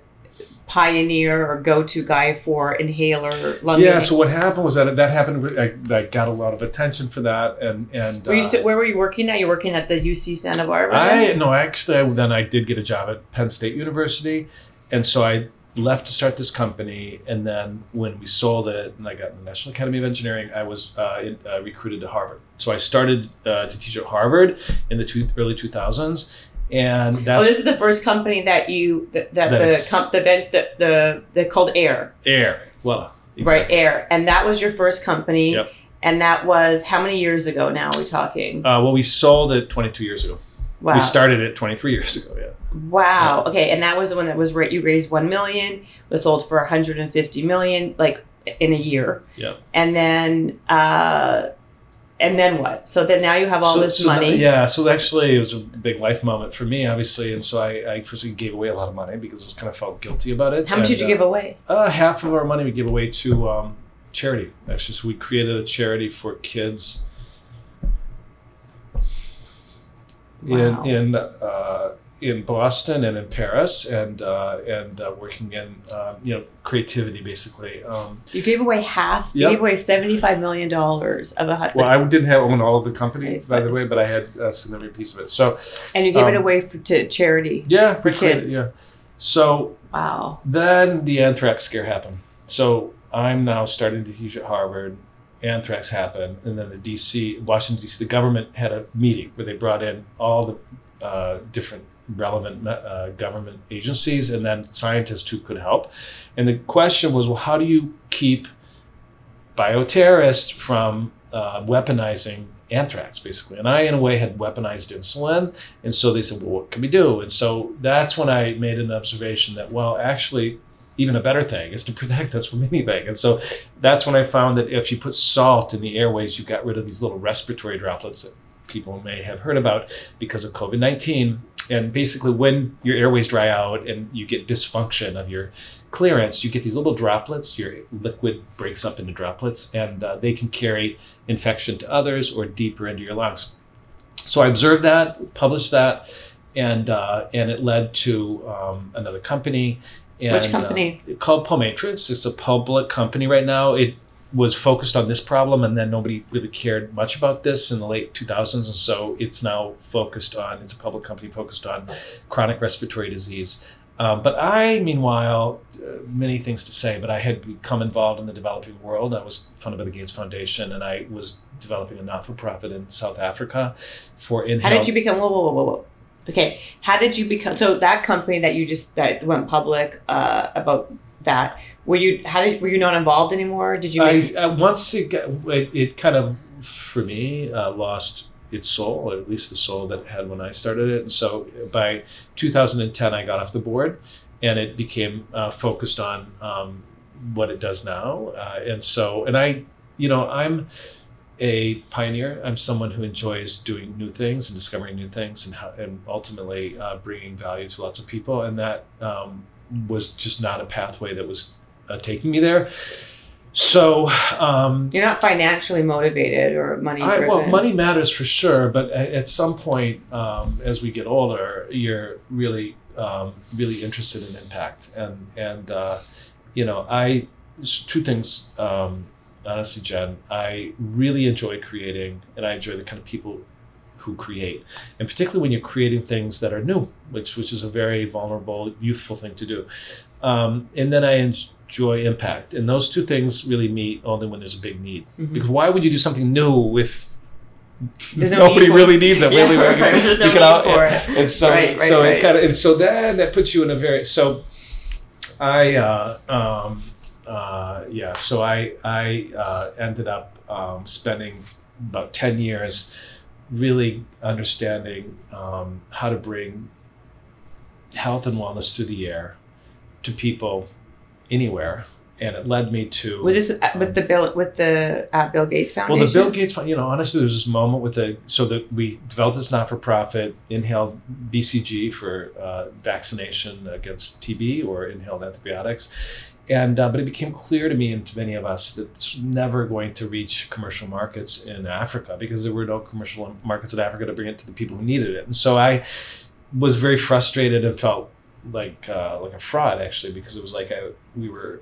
pioneer or go-to guy for inhaler lung. Yeah, so what happened was that happened. I got a lot of attention for that, and were you where were you working at? You were working at the UC Santa Barbara? Then I did get a job at Penn State University. And so I left to start this company, and then when we sold it and I got in the National Academy of Engineering, I was recruited to Harvard. So I started to teach at Harvard in the early 2000s, and that's... Oh, this is the first company that they're called Air. Air, well, exactly. Right, Air, and that was your first company, yep. And that was how many years ago now are we talking? Well, we sold it 22 years ago. Wow. We started it 23 years ago, yeah. Wow. Yeah. Okay, and that was the one that was you raised $1 million, was sold for $150 million, like in a year. Yeah. And then what? So then now you have all this money. So actually it was a big life moment for me, obviously. And so I firstly gave away a lot of money because I just kind of felt guilty about it. How much did you give away? Half of our money we gave away to charity, actually. So we created a charity for kids. Wow. In Boston and in Paris, and working in creativity basically. You gave away half. Yep. You gave away $75 million of a hot. Well, I didn't own all of the company, by the way, but I had a significant piece of it. So. And you gave it away to charity. Yeah, for kids. Yeah. So. Wow. Then the anthrax scare happened. So I'm now starting to teach at Harvard. Anthrax happened, and then Washington DC, the government had a meeting where they brought in all the different relevant government agencies and then scientists who could help. And the question was, well, how do you keep bioterrorists from weaponizing anthrax, basically? And I, in a way, had weaponized insulin. And so they said, well, what can we do? And so that's when I made an observation that, well, actually, even a better thing is to protect us from anything. And so that's when I found that if you put salt in the airways, you got rid of these little respiratory droplets that people may have heard about because of COVID-19. And basically when your airways dry out and you get dysfunction of your clearance, you get these little droplets, your liquid breaks up into droplets, and they can carry infection to others or deeper into your lungs. So I observed that, published that, and it led to another company. And, which company? Called Pulmatrix. It's a public company right now. It was focused on this problem, and then nobody really cared much about this in the late 2000s. And so it's now it's a public company focused on chronic respiratory disease. But I, meanwhile, many things to say, but I had become involved in the developing world. I was funded by the Gates Foundation, and I was developing a not-for-profit in South Africa for inhaled... How did you become... Whoa. Okay, how did you become, so that company that you just, that went public about that, were you not involved anymore? Did you? Once it kind of, for me, lost its soul, or at least the soul that it had when I started it. And so by 2010, I got off the board, and it became focused on what it does now. I'm a pioneer. I'm someone who enjoys doing new things and discovering new things and ultimately bringing value to lots of people. And that was just not a pathway that was taking me there. So you're not financially motivated or money driven. Well, money matters for sure, but at some point, as we get older, you're really, really interested in impact. I two things. Honestly, Jen, I really enjoy creating, and I enjoy the kind of people who create. And particularly when you're creating things that are new, which is a very vulnerable, youthful thing to do. And then I enjoy impact. And those two things really meet only when there's a big need. Mm-hmm. Because why would you do something new if nobody really needs it? Yeah, really, right. There's no need for it. And so it kind of, and so that puts you in a very, so I, yeah, so I ended up spending about 10 years really understanding how to bring health and wellness through the air to people anywhere. And it led me to... Was this with the Bill Gates Foundation? Well, the Bill Gates Foundation, honestly, there was this moment with the... So that we developed this not-for-profit, inhaled BCG for vaccination against TB or inhaled antibiotics. And but it became clear to me and to many of us that it's never going to reach commercial markets in Africa because there were no commercial markets in Africa to bring it to the people who needed it. And so I was very frustrated and felt like a fraud, actually, because it was like we were...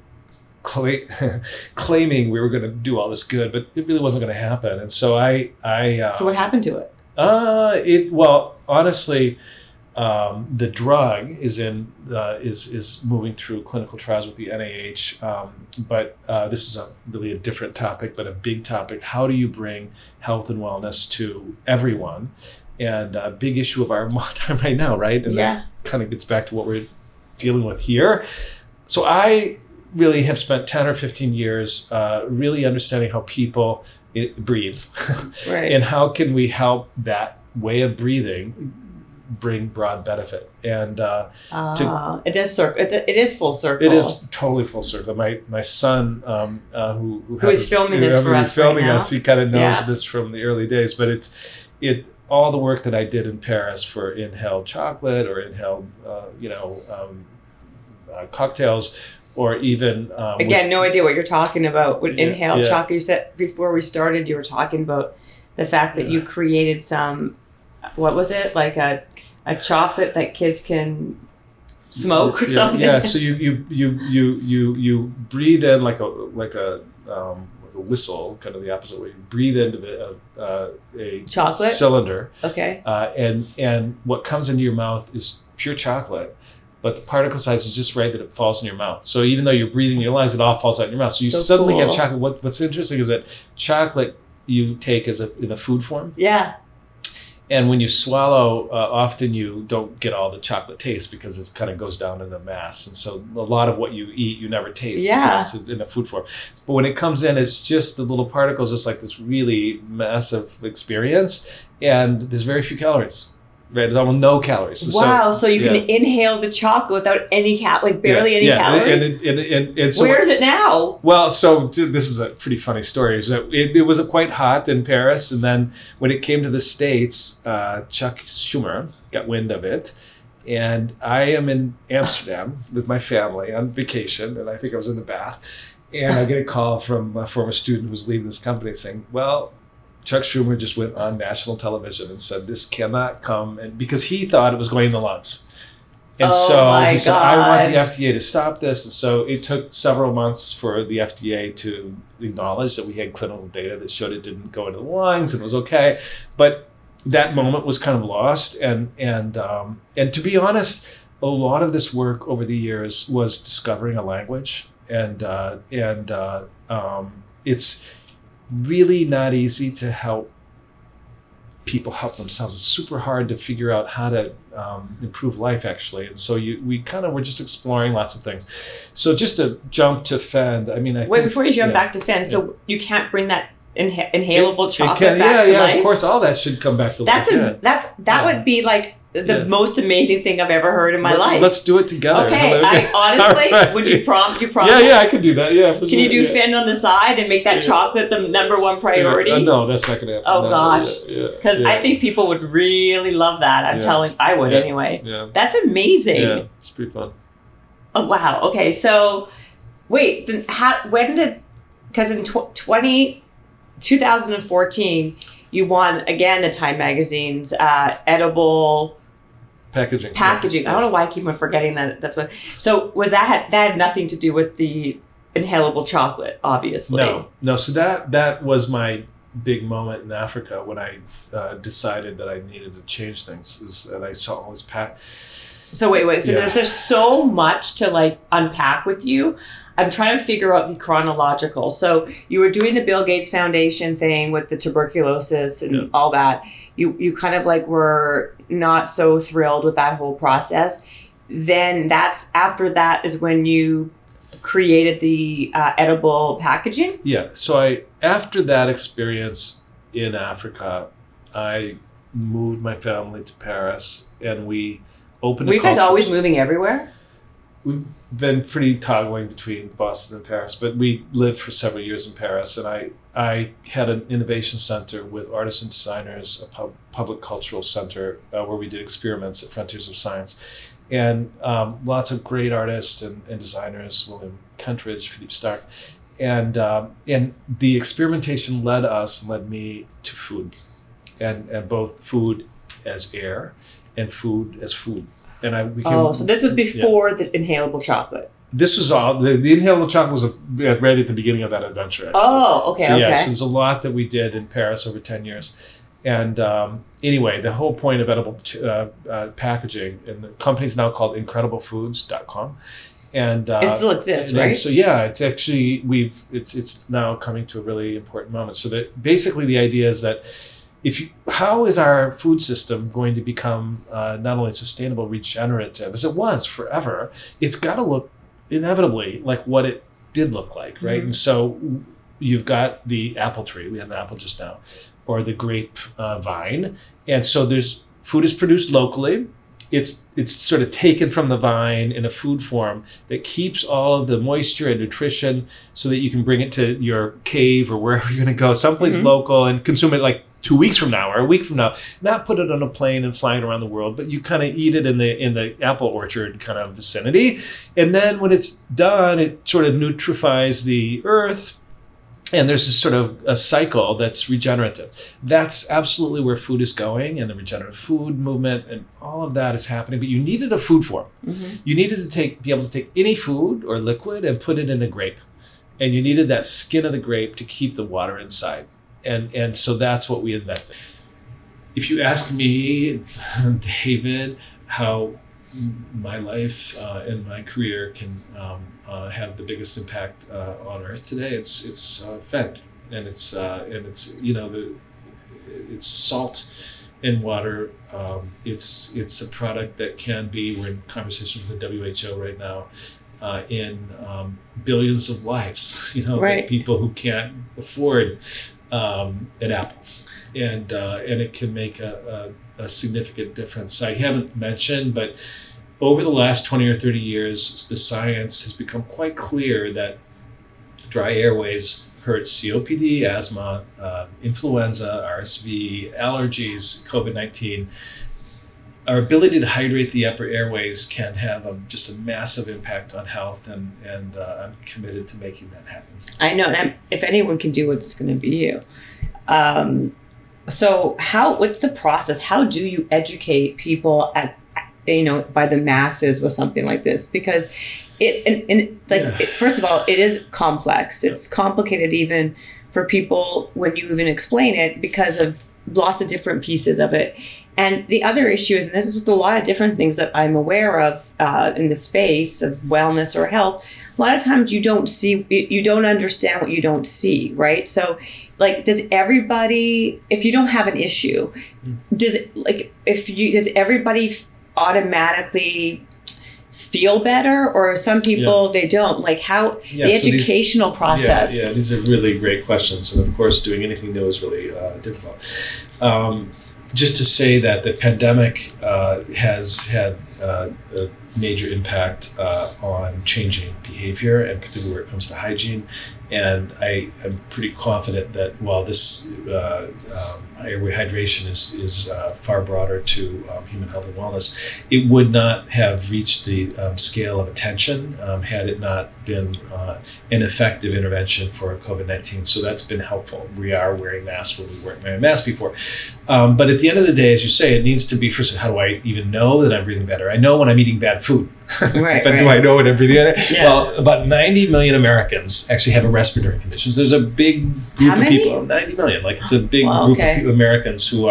claiming we were going to do all this good, but it really wasn't going to happen. And so so what happened to it? The drug is in is moving through clinical trials with the NIH. But this is really a different topic, but a big topic. How do you bring health and wellness to everyone? And a big issue of our time right now, right? And that kind of gets back to what we're dealing with here. So I really have spent 10 or 15 years really understanding how people breathe. Right. And how can we help that way of breathing bring broad benefit? And it is full circle. It is totally full circle. My son, who is filming this for us right now. He kind of knows this from the early days, but it's all the work that I did in Paris for inhaled chocolate or inhaled cocktails. Or even... no idea what you're talking about. With inhaled chocolate, you said before we started, you were talking about the fact that you created some, what was it? Like a chocolate that kids can smoke or something? Yeah, so you breathe in like a whistle, kind of the opposite way. You breathe into a chocolate cylinder. Okay. And what comes into your mouth is pure chocolate. But the particle size is just right that it falls in your mouth. So even though you're breathing your lungs, it all falls out in your mouth. So you suddenly have chocolate. What's interesting is that chocolate you take as in a food form. Yeah. And when you swallow, often you don't get all the chocolate taste because it kind of goes down in the mass. And so a lot of what you eat, you never taste because it's in a food form. But when it comes in, it's just the little particles. It's like this really massive experience. And there's very few calories. Right, there's almost no calories. So you can inhale the chocolate without any calories. And so where is it now? Well, so this is a pretty funny story. So it was quite hot in Paris, and then when it came to the States, Chuck Schumer got wind of it, and I am in Amsterdam with my family on vacation, and I think I was in the bath, and I get a call from a former student who's leaving this company saying, well, Chuck Schumer just went on national television and said, this cannot come, and because he thought it was going in the lungs. And said, I want the FDA to stop this. And so it took several months for the FDA to acknowledge that we had clinical data that showed it didn't go into the lungs and it was okay. But that moment was kind of lost. And to be honest, a lot of this work over the years was discovering a language. And it's really not easy to help people help themselves. It's super hard to figure out how to improve life, actually. And so we kind of were just exploring lots of things. So just to jump to FEND, before you jump back to FEND, so you can't bring that inhalable chocolate back to life? Yeah, of course, all that should come back to life. That would be like the most amazing thing I've ever heard in my life. Let's do it together. Okay, I honestly, right. Would you promise? Yeah, I could do that. Yeah. Can you do Finn on the side and make that chocolate the number one priority? No, that's not going to happen. Oh, gosh. Because I think people would really love that. I'm telling, I would anyway. Yeah. That's amazing. Yeah, it's pretty fun. Oh, wow. Okay, so wait, then because in 2014, you won, again, the Time Magazine's edible... Packaging. I don't know why I keep on forgetting that. That's what. So was that had nothing to do with the inhalable chocolate, obviously. No. So that was my big moment in Africa when I decided that I needed to change things, is that I saw all this So wait. So yeah. There's so much to like unpack with you. I'm trying to figure out the chronological. So you were doing the Bill Gates Foundation thing with the tuberculosis and all that. You kind of like were not so thrilled with that whole process. Then that's after that is when you created the edible packaging. Yeah. So after that experience in Africa, I moved my family to Paris, and we opened. Were you guys always moving everywhere? We've been pretty toggling between Boston and Paris, but we lived for several years in Paris, and I had an innovation center with artists and designers, a public cultural center where we did experiments at Frontiers of Science, and lots of great artists and designers, William Kentridge, Philippe Starck, and the experimentation led me to food, and both food as air and food as food. And so this was before the inhalable chocolate. This was all, the inhalable chocolate was right at the beginning of that adventure, actually. Oh, okay, so so there's a lot that we did in Paris over 10 years. And anyway, the whole point of edible packaging, and the company's now called IncredibleFoods.com. And it still exists, right? So yeah, it's actually, it's now coming to a really important moment. So that basically the idea is that how is our food system going to become not only sustainable, regenerative, as it was forever, it's got to look inevitably like what it did look like, right? Mm-hmm. And so you've got the apple tree, we had an apple just now, or the grape vine. And so food is produced locally. It's sort of taken from the vine in a food form that keeps all of the moisture and nutrition so that you can bring it to your cave or wherever you're going to go, someplace local, and consume it like 2 weeks from now or a week from now. Not put it on a plane and flying around the world, but you kind of eat it in the apple orchard kind of vicinity. And then when it's done, it sort of nutrifies the earth. And there's this sort of a cycle that's regenerative. That's absolutely where food is going, and the regenerative food movement and all of that is happening. But you needed a food form. Mm-hmm. You needed to be able to take any food or liquid and put it in a grape. And you needed that skin of the grape to keep the water inside. And so that's what we invented. If you ask me, David, how my life and my career can have the biggest impact on Earth today, it's FEND, and it's it's salt and water. It's a product that can be. We're in conversation with the WHO right now. In billions of lives, right. People who can't afford an apple, and it can make a significant difference. I haven't mentioned, but over the last 20 or 30 years, the science has become quite clear that dry airways hurt COPD, asthma, influenza, RSV, allergies, COVID-19. Our ability to hydrate the upper airways can have just a massive impact on health, and I'm committed to making that happen. I know, and if anyone can do it, it's going to be you. So what's the process? How do you educate people by the masses with something like this? Because first of all, it is complex. It's complicated even for people when you even explain it because of lots of different pieces of it. And the other issue is, and this is with a lot of different things that I'm aware of in the space of wellness or health, a lot of times you don't understand what you don't see, right? So like, does everybody, if you don't have an issue, does everybody automatically feel better, or some people they don't? Like the educational process. Yeah, these are really great questions. And of course, doing anything new is really difficult. Just to say that the pandemic has had a major impact on changing behavior, and particularly where it comes to hygiene. And I am pretty confident that while this airway hydration is far broader to human health and wellness, it would not have reached the scale of attention had it not been an effective intervention for COVID-19. So that's been helpful. We are wearing masks when we weren't wearing masks before. But at the end of the day, as you say, it needs to be, first, how do I even know that I'm breathing better? I know when I'm eating bad food. Right, but right. Do I know it every day? Yeah. Well, about 90 million Americans actually have a respiratory condition. There's a big group of people, 90 million. Like it's a big group of people, Americans who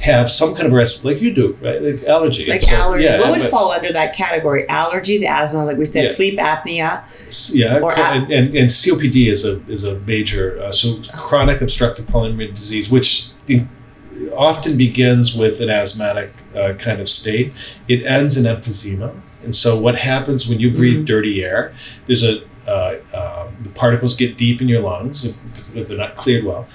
have some kind of respiratory, like you do, right? Like allergy. Like so, allergy. Yeah, what would fall under that category? Allergies, asthma, like we said, sleep apnea. Yeah, and COPD is a major, chronic obstructive pulmonary disease, which often begins with an asthmatic kind of state. It ends in emphysema. And so what happens when you breathe dirty air, there's the particles get deep in your lungs if they're not cleared well.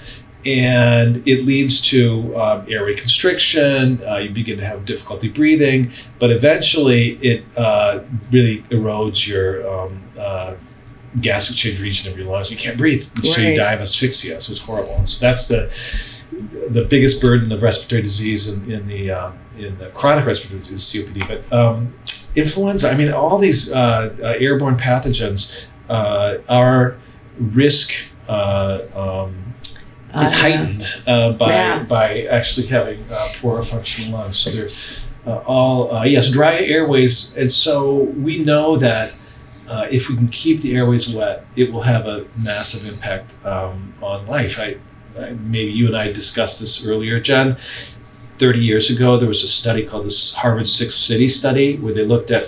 And it leads to airway constriction. You begin to have difficulty breathing, but eventually it really erodes your gas exchange region of your lungs. You can't breathe. So you die of asphyxia. So it's horrible. So that's the biggest burden of respiratory disease in the chronic respiratory disease, COPD. But influenza, I mean, all these airborne pathogens are risk is heightened by actually having poor functioning lungs. So they're all dry airways. And so we know that if we can keep the airways wet, it will have a massive impact on life. Maybe you and I discussed this earlier, Jen. 30 years ago, there was a study called the Harvard Sixth City Study, where they looked at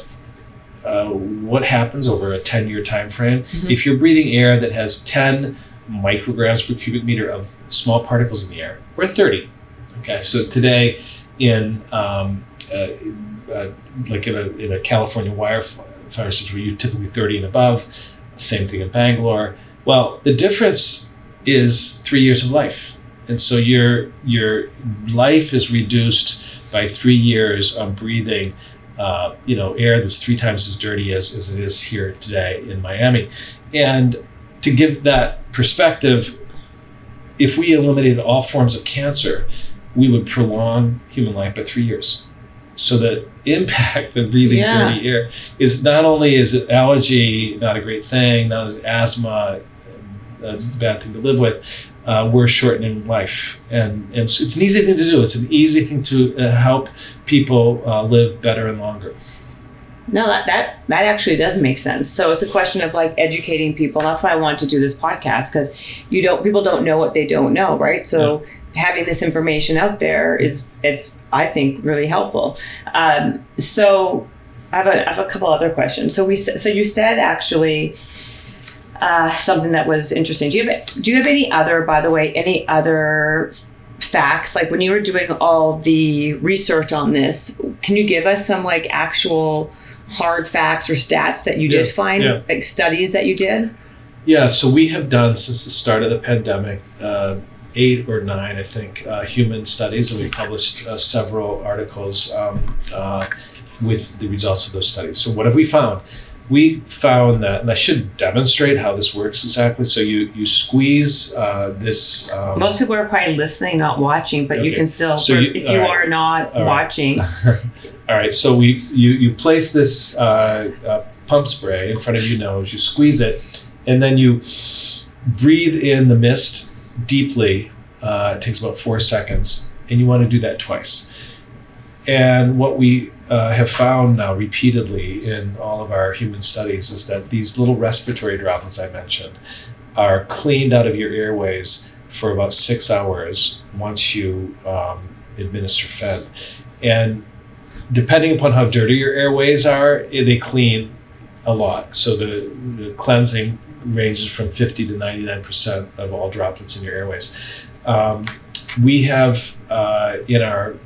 what happens over a 10-year time frame. Mm-hmm. If you're breathing air that has 10 micrograms per cubic meter of small particles in the air, we're 30. Okay, so today in a California wildfire situation, where you're typically 30 and above, same thing in Bangalore. Well, the difference is 3 years of life. And so your life is reduced by 3 years of breathing, air that's three times as dirty as it is here today in Miami. And to give that perspective, if we eliminated all forms of cancer, we would prolong human life by 3 years. So the impact of breathing dirty air is not only is it allergy, not a great thing, not as asthma, a bad thing to live with, we're shortening life. And so it's an easy thing to do. It's an easy thing to help people live better and longer. No, that actually does make sense. So it's a question of like educating people. That's why I wanted to do this podcast, because people don't know what they don't know, right? So having this information out there is I think really helpful. So I have a couple other questions. So you said actually something that was interesting. Do you have any other, by the way, any other facts? Like when you were doing all the research on this, can you give us some like actual hard facts or stats that you did find, like studies that you did? Yeah, so we have done since the start of the pandemic, 8 or 9, I think, human studies, and we published several articles with the results of those studies. So what have we found? We found that, and I should demonstrate how this works exactly. So you squeeze this. Most people are probably listening, not watching, but you can still, so if you are not watching. All right, so you place this pump spray in front of your nose, you squeeze it, and then you breathe in the mist deeply. It takes about 4 seconds, and you want to do that twice. And what we have found now repeatedly in all of our human studies is that these little respiratory droplets I mentioned are cleaned out of your airways for about 6 hours once you administer FEND. And depending upon how dirty your airways are, they clean a lot. So the cleansing ranges from 50 to 99% of all droplets in your airways. We have in our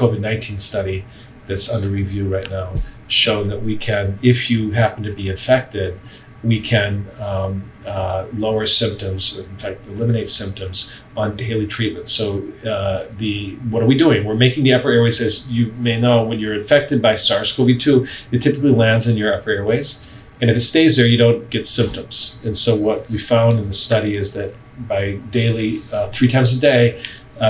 COVID-19 study that's under review right now shown that we can, if you happen to be infected, we can lower symptoms, in fact, eliminate symptoms on daily treatment. So what are we doing? We're making the upper airways, as you may know, when you're infected by SARS-CoV-2, it typically lands in your upper airways. And if it stays there, you don't get symptoms. And so what we found in the study is that by daily, 3 times a day,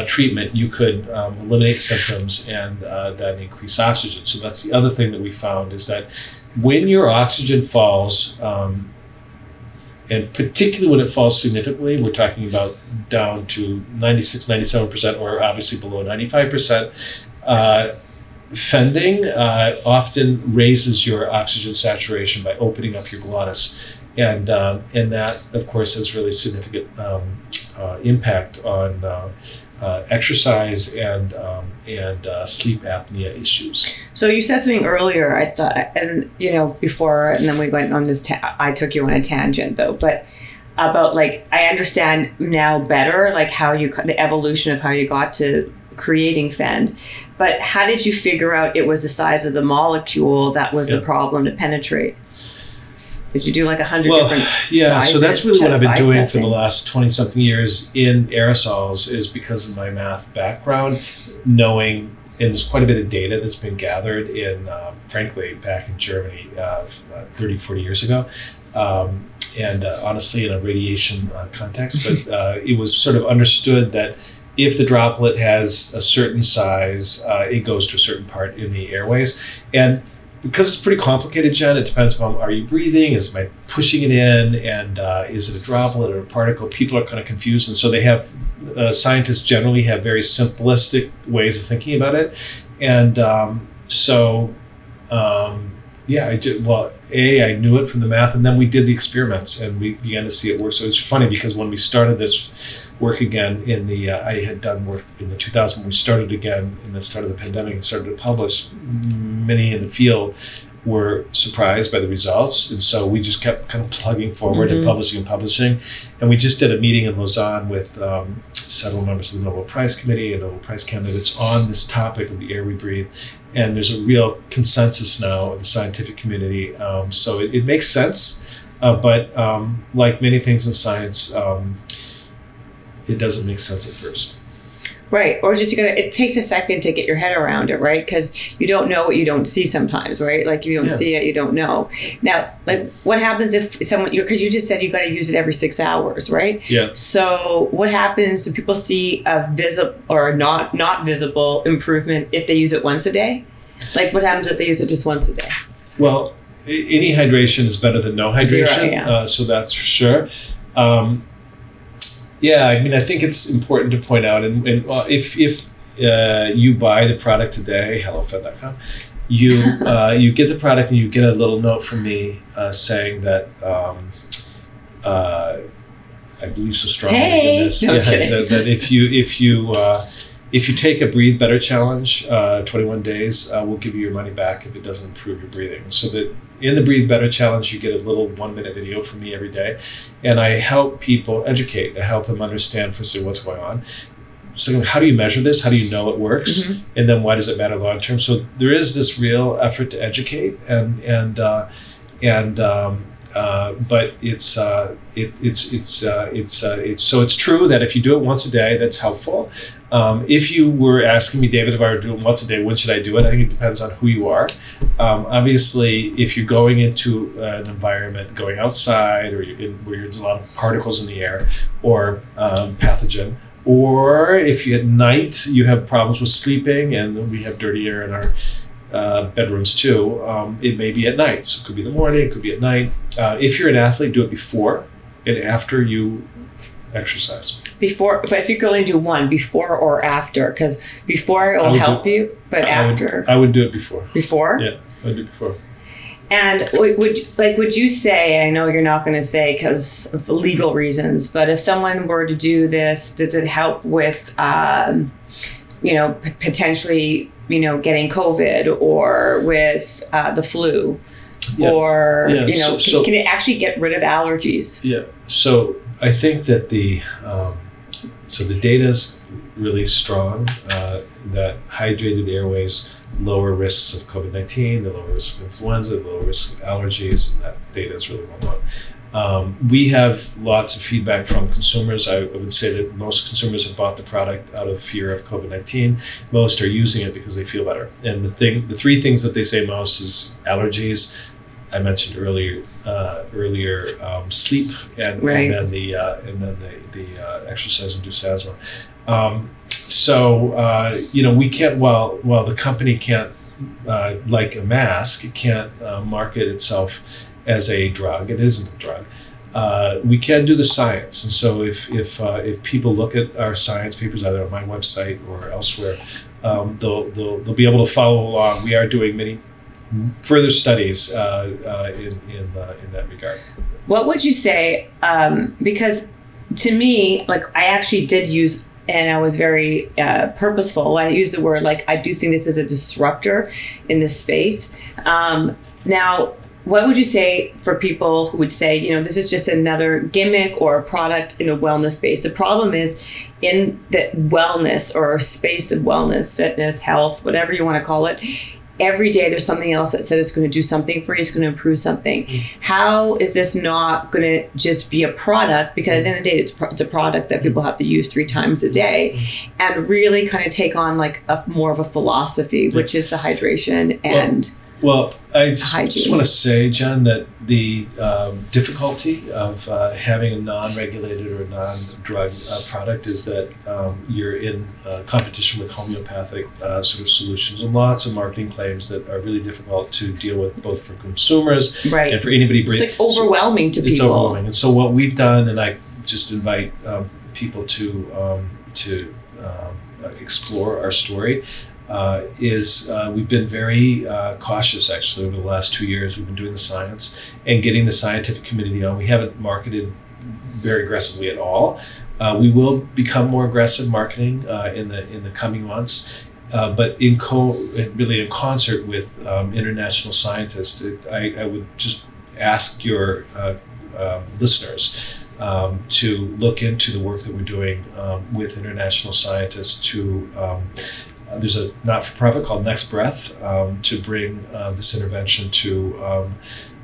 treatment, you could eliminate symptoms and then increase oxygen. So that's the other thing that we found is that when your oxygen falls, and particularly when it falls significantly, we're talking about down to 96, 97%, or obviously below 95%, fending often raises your oxygen saturation by opening up your glottis, and that of course has really significant impact on exercise and sleep apnea issues. So you said something earlier, I thought, and you know, before, and then we went on this. I took you on a tangent though, but about like I understand now better, like how you the evolution of how you got to creating FEND, but how did you figure out it was the size of the molecule that was the problem to penetrate? Did you do like 100 different sizes? So that's really what I've been doing testing for the last 20 something years in aerosols, is because of my math background, knowing, and there's quite a bit of data that's been gathered in, frankly, back in Germany 30, 40 years ago. And honestly in a radiation context, but it was sort of understood that if the droplet has a certain size, it goes to a certain part in the airways. And because it's pretty complicated, Jen, it depends upon, are you breathing? Is my pushing it in? And is it a droplet or a particle? People are kind of confused. And so they have, scientists generally have very simplistic ways of thinking about it. And I did, I knew it from the math, and then we did the experiments and we began to see it work. So it's funny because when we started this work again in the, I had done work in the 2000s, when we started again in the start of the pandemic and started to publish, many in the field were surprised by the results. And so we just kept kind of plugging forward and publishing. And we just did a meeting in Lausanne with several members of the Nobel Prize Committee and Nobel Prize candidates on this topic of the air we breathe. And there's a real consensus now of the scientific community. So it makes sense. But like many things in science, it doesn't make sense at first. Right. Or just it takes a second to get your head around it, right? Because you don't know what you don't see sometimes, right? Like you don't see it, you don't know. Now, like what happens if someone, because you just said you got to use it every 6 hours, right? Yeah. So what happens, do people see a visible or not visible improvement if they use it once a day? Like what happens if they use it just once a day? Well, any hydration is better than no hydration. Zero, yeah. So that's for sure. Yeah, I mean, I think it's important to point out, and if you buy the product today, HelloFend.com, you get the product and you get a little note from me saying that I believe so strongly in this. No, that if you take a Breathe Better Challenge, 21 days, we'll give you your money back if it doesn't improve your breathing. So that in the Breathe Better Challenge, you get a little 1-minute video from me every day. And I help people educate. I help them understand, firstly, what's going on. Secondly, how do you measure this? How do you know it works? Mm-hmm. And then why does it matter long term? So there is this real effort to educate, but it's true that if you do it once a day, that's helpful. If you were asking me, David, if I were doing it once a day, when should I do it? I think it depends on who you are. Obviously, if you're going into an environment, going outside, or where there's a lot of particles in the air or pathogen, or if you at night you have problems with sleeping, and we have dirty air in our bedrooms too, it may be at night. So it could be in the morning, it could be at night. If you're an athlete, do it before and after you exercise. Before, but if you could only do one, before or after, because before it'll help you, but after. I would do it before. Before? Yeah, I would do it before. And would you say, I know you're not going to say because of legal reasons, but if someone were to do this, does it help with, potentially, getting COVID or with the flu? Yeah. Or, yeah. Can it actually get rid of allergies? Yeah. So I think that the data is really strong that hydrated airways lower risks of COVID-19, the lower risk of influenza, the lower risk of allergies, and that data is really well known. We have lots of feedback from consumers. I would say that most consumers have bought the product out of fear of COVID-19. Most are using it because they feel better. And the three things that they say most is allergies, I mentioned earlier, sleep, and, right. and then the exercise-induced asthma. We can't. Well, the company can't, like a mask, it can't market itself as a drug. It isn't a drug. We can do the science, and so if people look at our science papers either on my website or elsewhere, they'll be able to follow along. We are doing many further studies in that regard. What would you say? Because to me, like I actually did use. And I was very purposeful. I use the word, like, I do think this is a disruptor in this space. Now, what would you say for people who would say, you know, this is just another gimmick or a product in the wellness space? The problem is in the wellness or space of wellness, fitness, health, whatever you want to call it, every day there's something else that says it's going to do something for you, it's going to improve something. Mm-hmm. How is this not going to just be a product? Because at the end of the day, it's a product that people have to use 3 times a day, mm-hmm. and really kind of take on like a more of a philosophy, which is the hydration and I just want to say, Jen, that the difficulty of having a non-regulated or non-drug product is that you're in competition with homeopathic sort of solutions and lots of marketing claims that are really difficult to deal with, both for consumers and for anybody. It's like overwhelming to people. It's overwhelming. And so what we've done, and I just invite people to explore our story, is we've been very cautious actually over the last 2 years. We've been doing the science and getting the scientific community on. We haven't marketed very aggressively at all. We will become more aggressive marketing in the coming months, but really in concert with international scientists. I would just ask your listeners to look into the work that we're doing with international scientists to there's a not-for-profit called Next Breath to bring this intervention to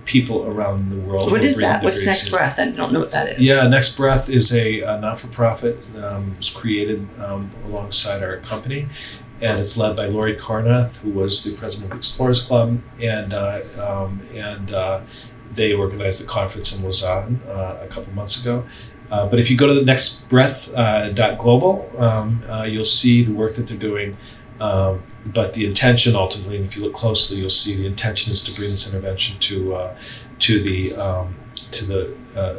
people around the world. What is that? What's Next Breath? I don't know what that is. Yeah, Next Breath is a not-for-profit. It was created alongside our company, and it's led by Lori Carnath, who was the president of Explorers Club, and they organized the conference in Lausanne a couple months ago. But if you go to the nextbreath.global, you'll see the work that they're doing. But the intention ultimately, and if you look closely, you'll see the intention is to bring this intervention to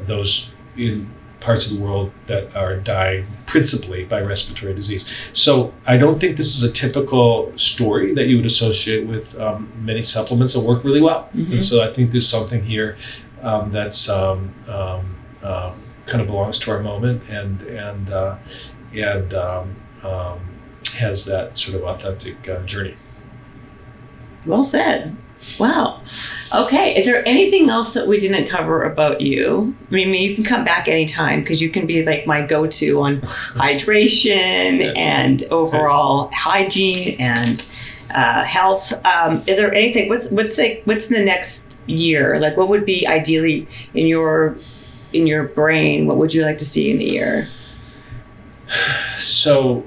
those in parts of the world that are dying principally by respiratory disease. So I don't think this is a typical story that you would associate with many supplements that work really well. Mm-hmm. And so I think there's something here that's kind of belongs to our moment and has that sort of authentic journey. Well said. Wow. Okay. Is there anything else that we didn't cover about you? I mean, you can come back anytime because you can be like my go-to on hydration and overall hygiene and health. Is there anything? What's the next year? Like, what would be ideally in your brain, what would you like to see in a year? So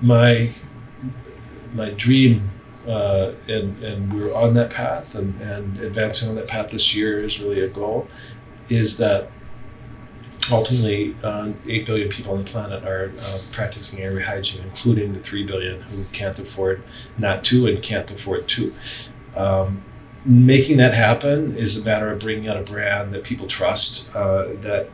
my dream, and we're on that path and advancing on that path this year is really a goal, is that ultimately 8 billion people on the planet are practicing air hygiene, including the 3 billion who can't afford not to and can't afford to. Making that happen is a matter of bringing out a brand that people trust, that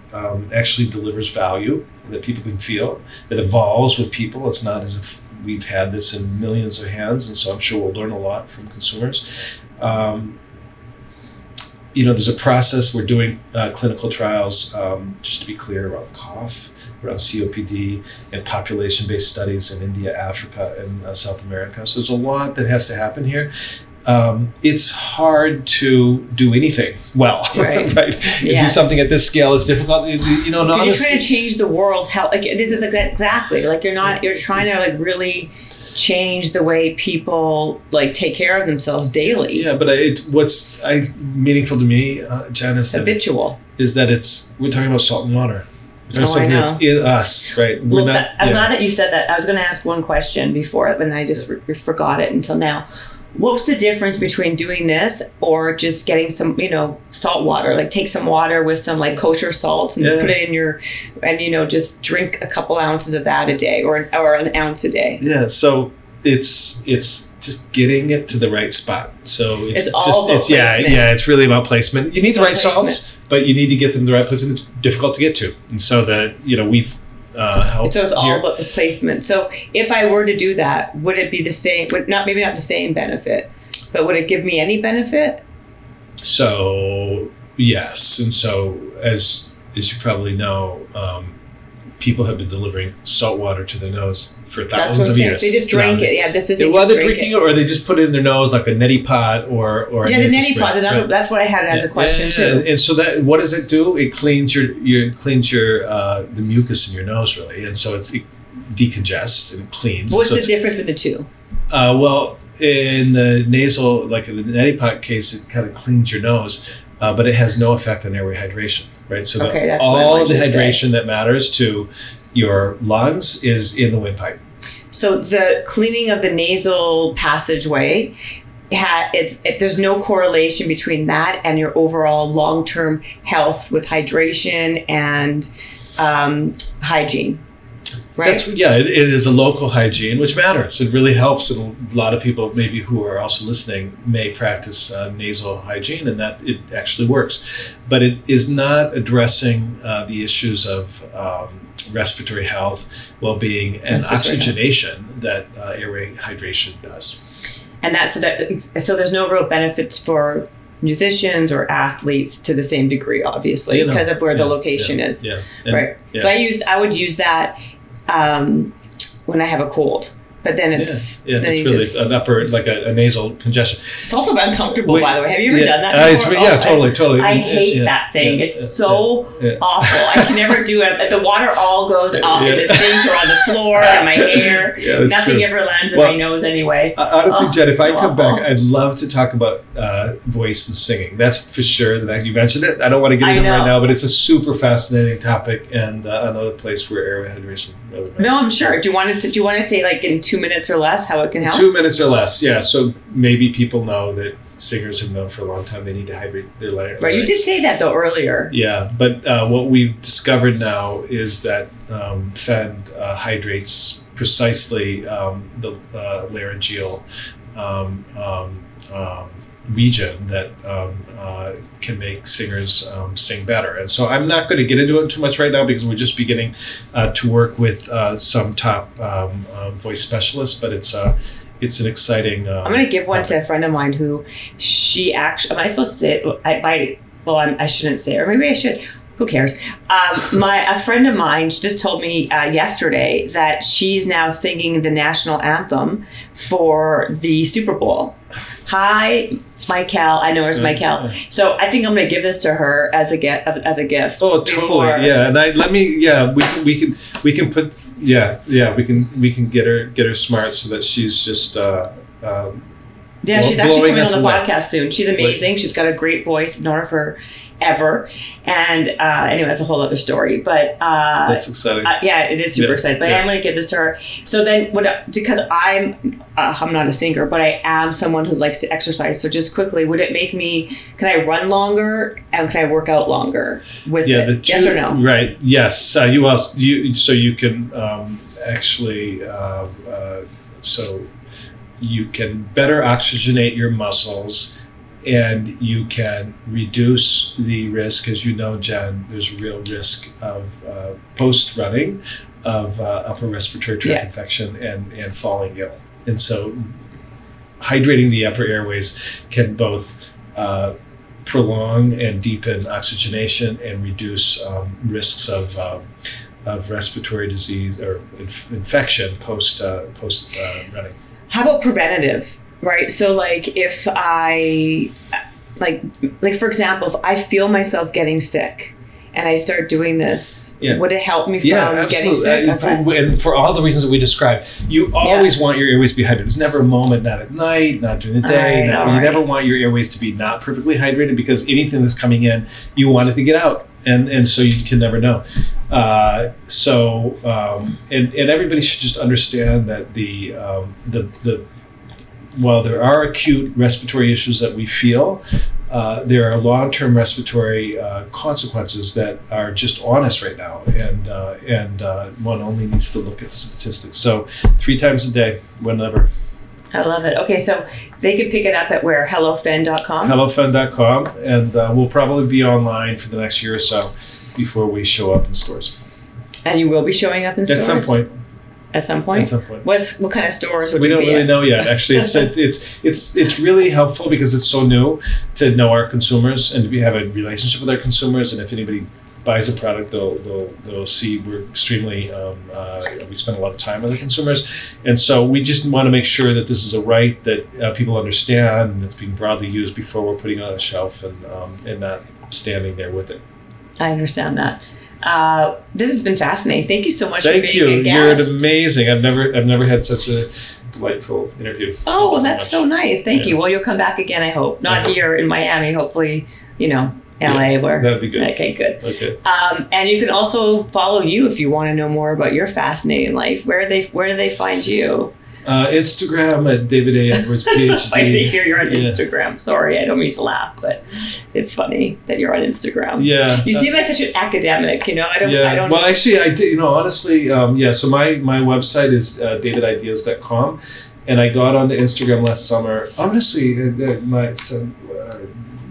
actually delivers value, that people can feel, that evolves with people. It's not as if we've had this in millions of hands, and so I'm sure we'll learn a lot from consumers. You know, there's a process. We're doing clinical trials, just to be clear, around cough, around COPD, and population-based studies in India, Africa, and South America. So there's a lot that has to happen here. It's hard to do anything well, right? Yes. Do something at this scale is difficult. You know, you're trying to change the world's health. Like this is like that, exactly. Like you're not. You're trying to like really change the way people like take care of themselves daily. Yeah, but what's meaningful to me, Jen, is habitual. We're talking about salt and water. There's something that's in us, right? We're I'm glad that you said that. I was going to ask one question before, and I just forgot it until now. What's the difference between doing this or just getting some, you know, salt water? Like take some water with some like kosher salt and put it in just drink a couple ounces of that a day or an ounce a day. Yeah. So it's just getting it to the right spot. So it's all about placement. It's really about placement. You need the right salts. but you need to get them to the right place, and it's difficult to get to. And so that, you know, we've helped. So it's all about the placement. So if I were to do that, would it be the same, maybe not the same benefit, but would it give me any benefit? So yes. And so as you probably know, people have been delivering salt water to their nose for thousands of years. They just drank it. Yeah, they're drinking it, or they just put it in their nose like a neti pot or the neti pot. That's what I had as a question too. And so that, what does it do? It cleans your the mucus in your nose, really, and so it decongests and it cleans. What's the difference with the two? Well, in the nasal, like in the neti pot case, it kind of cleans your nose, but it has no effect on airway hydration. Right, so all the hydration that matters to your lungs is in the windpipe. So the cleaning of the nasal passageway, there's no correlation between that and your overall long-term health with hydration and hygiene. Right? It is a local hygiene, which matters. It really helps. And a lot of people maybe who are also listening may practice nasal hygiene, and that it actually works. But it is not addressing the issues of respiratory health, well-being, and oxygenation that airway hydration does. And so there's no real benefits for musicians or athletes to the same degree, obviously, because of where the location is. Yeah. And, right. Yeah. So I would use that when I have a cold, but then it's an upper, like a nasal congestion. It's also uncomfortable, by the way. Have you ever done that before? Totally. I hate that thing. It's so awful. I can never do it. The water all goes up in the sink or on the floor and my hair. Yeah, nothing ever lands in my nose anyway. Honestly, Jen, if I come back, I'd love to talk about voice and singing. That's for sure. You mentioned it. I don't want to get into it right now, but it's a super fascinating topic and another place where airway hydration really matters. No, I'm sure. Do you want to say like in 2 minutes or less how it can help? 2 minutes or less, yeah. So maybe people know that singers have known for a long time they need to hydrate their larynx. Right, you did say that though earlier. Yeah, but what we've discovered now is that FEND hydrates precisely the laryngeal region that can make singers sing better. And so I'm not going to get into it too much right now because we're just beginning to work with some top voice specialists, but it's an exciting I'm going to give one to a friend of mine who she actually, am I supposed to say it? I shouldn't say it, or maybe I should. Who cares? A friend of mine just told me yesterday that she's now singing the national anthem for the Super Bowl. Hi, Michael. I know it's Michael. So I think I'm going to give this to her as a gift. Oh, totally. Yeah, and we can get her smart so that she's just. She's actually coming on the podcast soon. She's amazing. She's got a great voice. I've known her for ever. And anyway, that's a whole other story. But that's exciting. It is super exciting. But I'm going to give this to her. So then, because I'm not a singer, but I am someone who likes to exercise. So just quickly, would it make me? Can I run longer and can I work out longer with it? Yes or no? Right. Yes. You can better oxygenate your muscles and you can reduce the risk. As you know, Jen, there's a real risk of post-running of upper respiratory tract infection and falling ill. And so hydrating the upper airways can both prolong and deepen oxygenation and reduce risks of respiratory disease or infection post running. How about preventative, right? So like if I, like for example, if I feel myself getting sick and I start doing this, would it help me from getting sick? And for all the reasons that we described, you always want your airways to be hydrated. There's never a moment, not at night, not during the day. You never want your airways to be not perfectly hydrated because anything that's coming in, you want it to get out. And so you can never know. So everybody should just understand that while there are acute respiratory issues that we feel, there are long-term respiratory consequences that are just on us right now. And one only needs to look at statistics. So 3 times a day, whenever. I love it. Okay, so they could pick it up at where? HelloFend.com? HelloFend.com, and we'll probably be online for the next year or so before we show up in stores. And you will be showing up in stores? At some point. What kind of stores would you be at? We don't really know yet, actually. It's really helpful because it's so new to know our consumers and to have a relationship with our consumers. And if anybody buys a product, they'll see we're extremely, we spend a lot of time with the consumers. And so we just want to make sure that this is a right that people understand and it's being broadly used before we're putting it on a shelf and not standing there with it. I understand that. This has been fascinating. Thank you so much for being a guest. You're amazing. I've never had such a delightful interview. Oh, well, that's so nice. Thank you. Well, you'll come back again, I hope. Not here in Miami, hopefully, LA, where that'd be good. Okay, good. Okay. And you can also follow you if you want to know more about your fascinating life. Where do they find you? Instagram at David A. Edwards PhD. Funny to hear you're on Instagram. Sorry, I don't mean to laugh, but it's funny that you're on Instagram. Yeah, you seem like such an academic. Well, actually, I did. Honestly, So my website is davidideas.com, and I got onto Instagram last summer. Honestly, my son.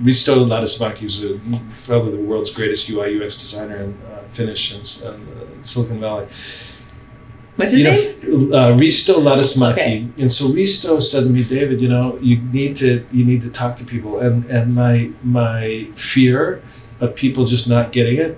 Risto Latismaki was probably the world's greatest UI UX designer and Finnish in Silicon Valley. What's his name? Risto Latismaki. Okay. And so Risto said to me, David, you need to talk to people. And my fear of people just not getting it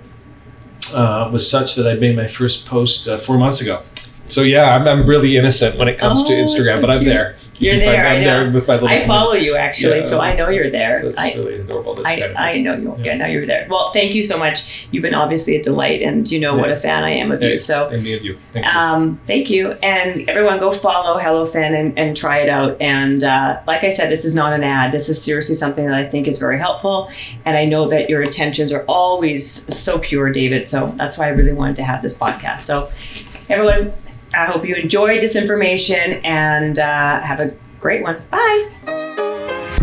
was such that I made my first post 4 months ago. So I'm really innocent when it comes to Instagram, so but I'm there. You're there. I'm there with my little. I follow you actually, so I know you're there. That's really adorable. I know you. Yeah, now you're there. Well, thank you so much. You've been obviously a delight, and what a fan I am of you. So and me of you. Thank you. Thank you, and everyone, go follow HelloFend and try it out. And like I said, this is not an ad. This is seriously something that I think is very helpful, and I know that your intentions are always so pure, David. So that's why I really wanted to have this podcast. So, everyone. I hope you enjoyed this information and have a great one. Bye.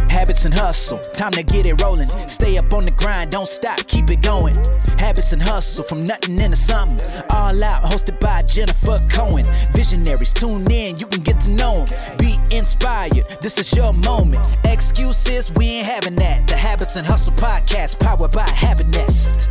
Habits and hustle, time to get it rolling. Stay up on the grind, don't stop, keep it going. Habits and hustle, from nothing into something. All Out, hosted by Jennifer Cohen. Visionaries, tune in, you can get to know them. Be inspired, this is your moment. Excuses, we ain't having that. The Habits and Hustle podcast, powered by Habit Nest.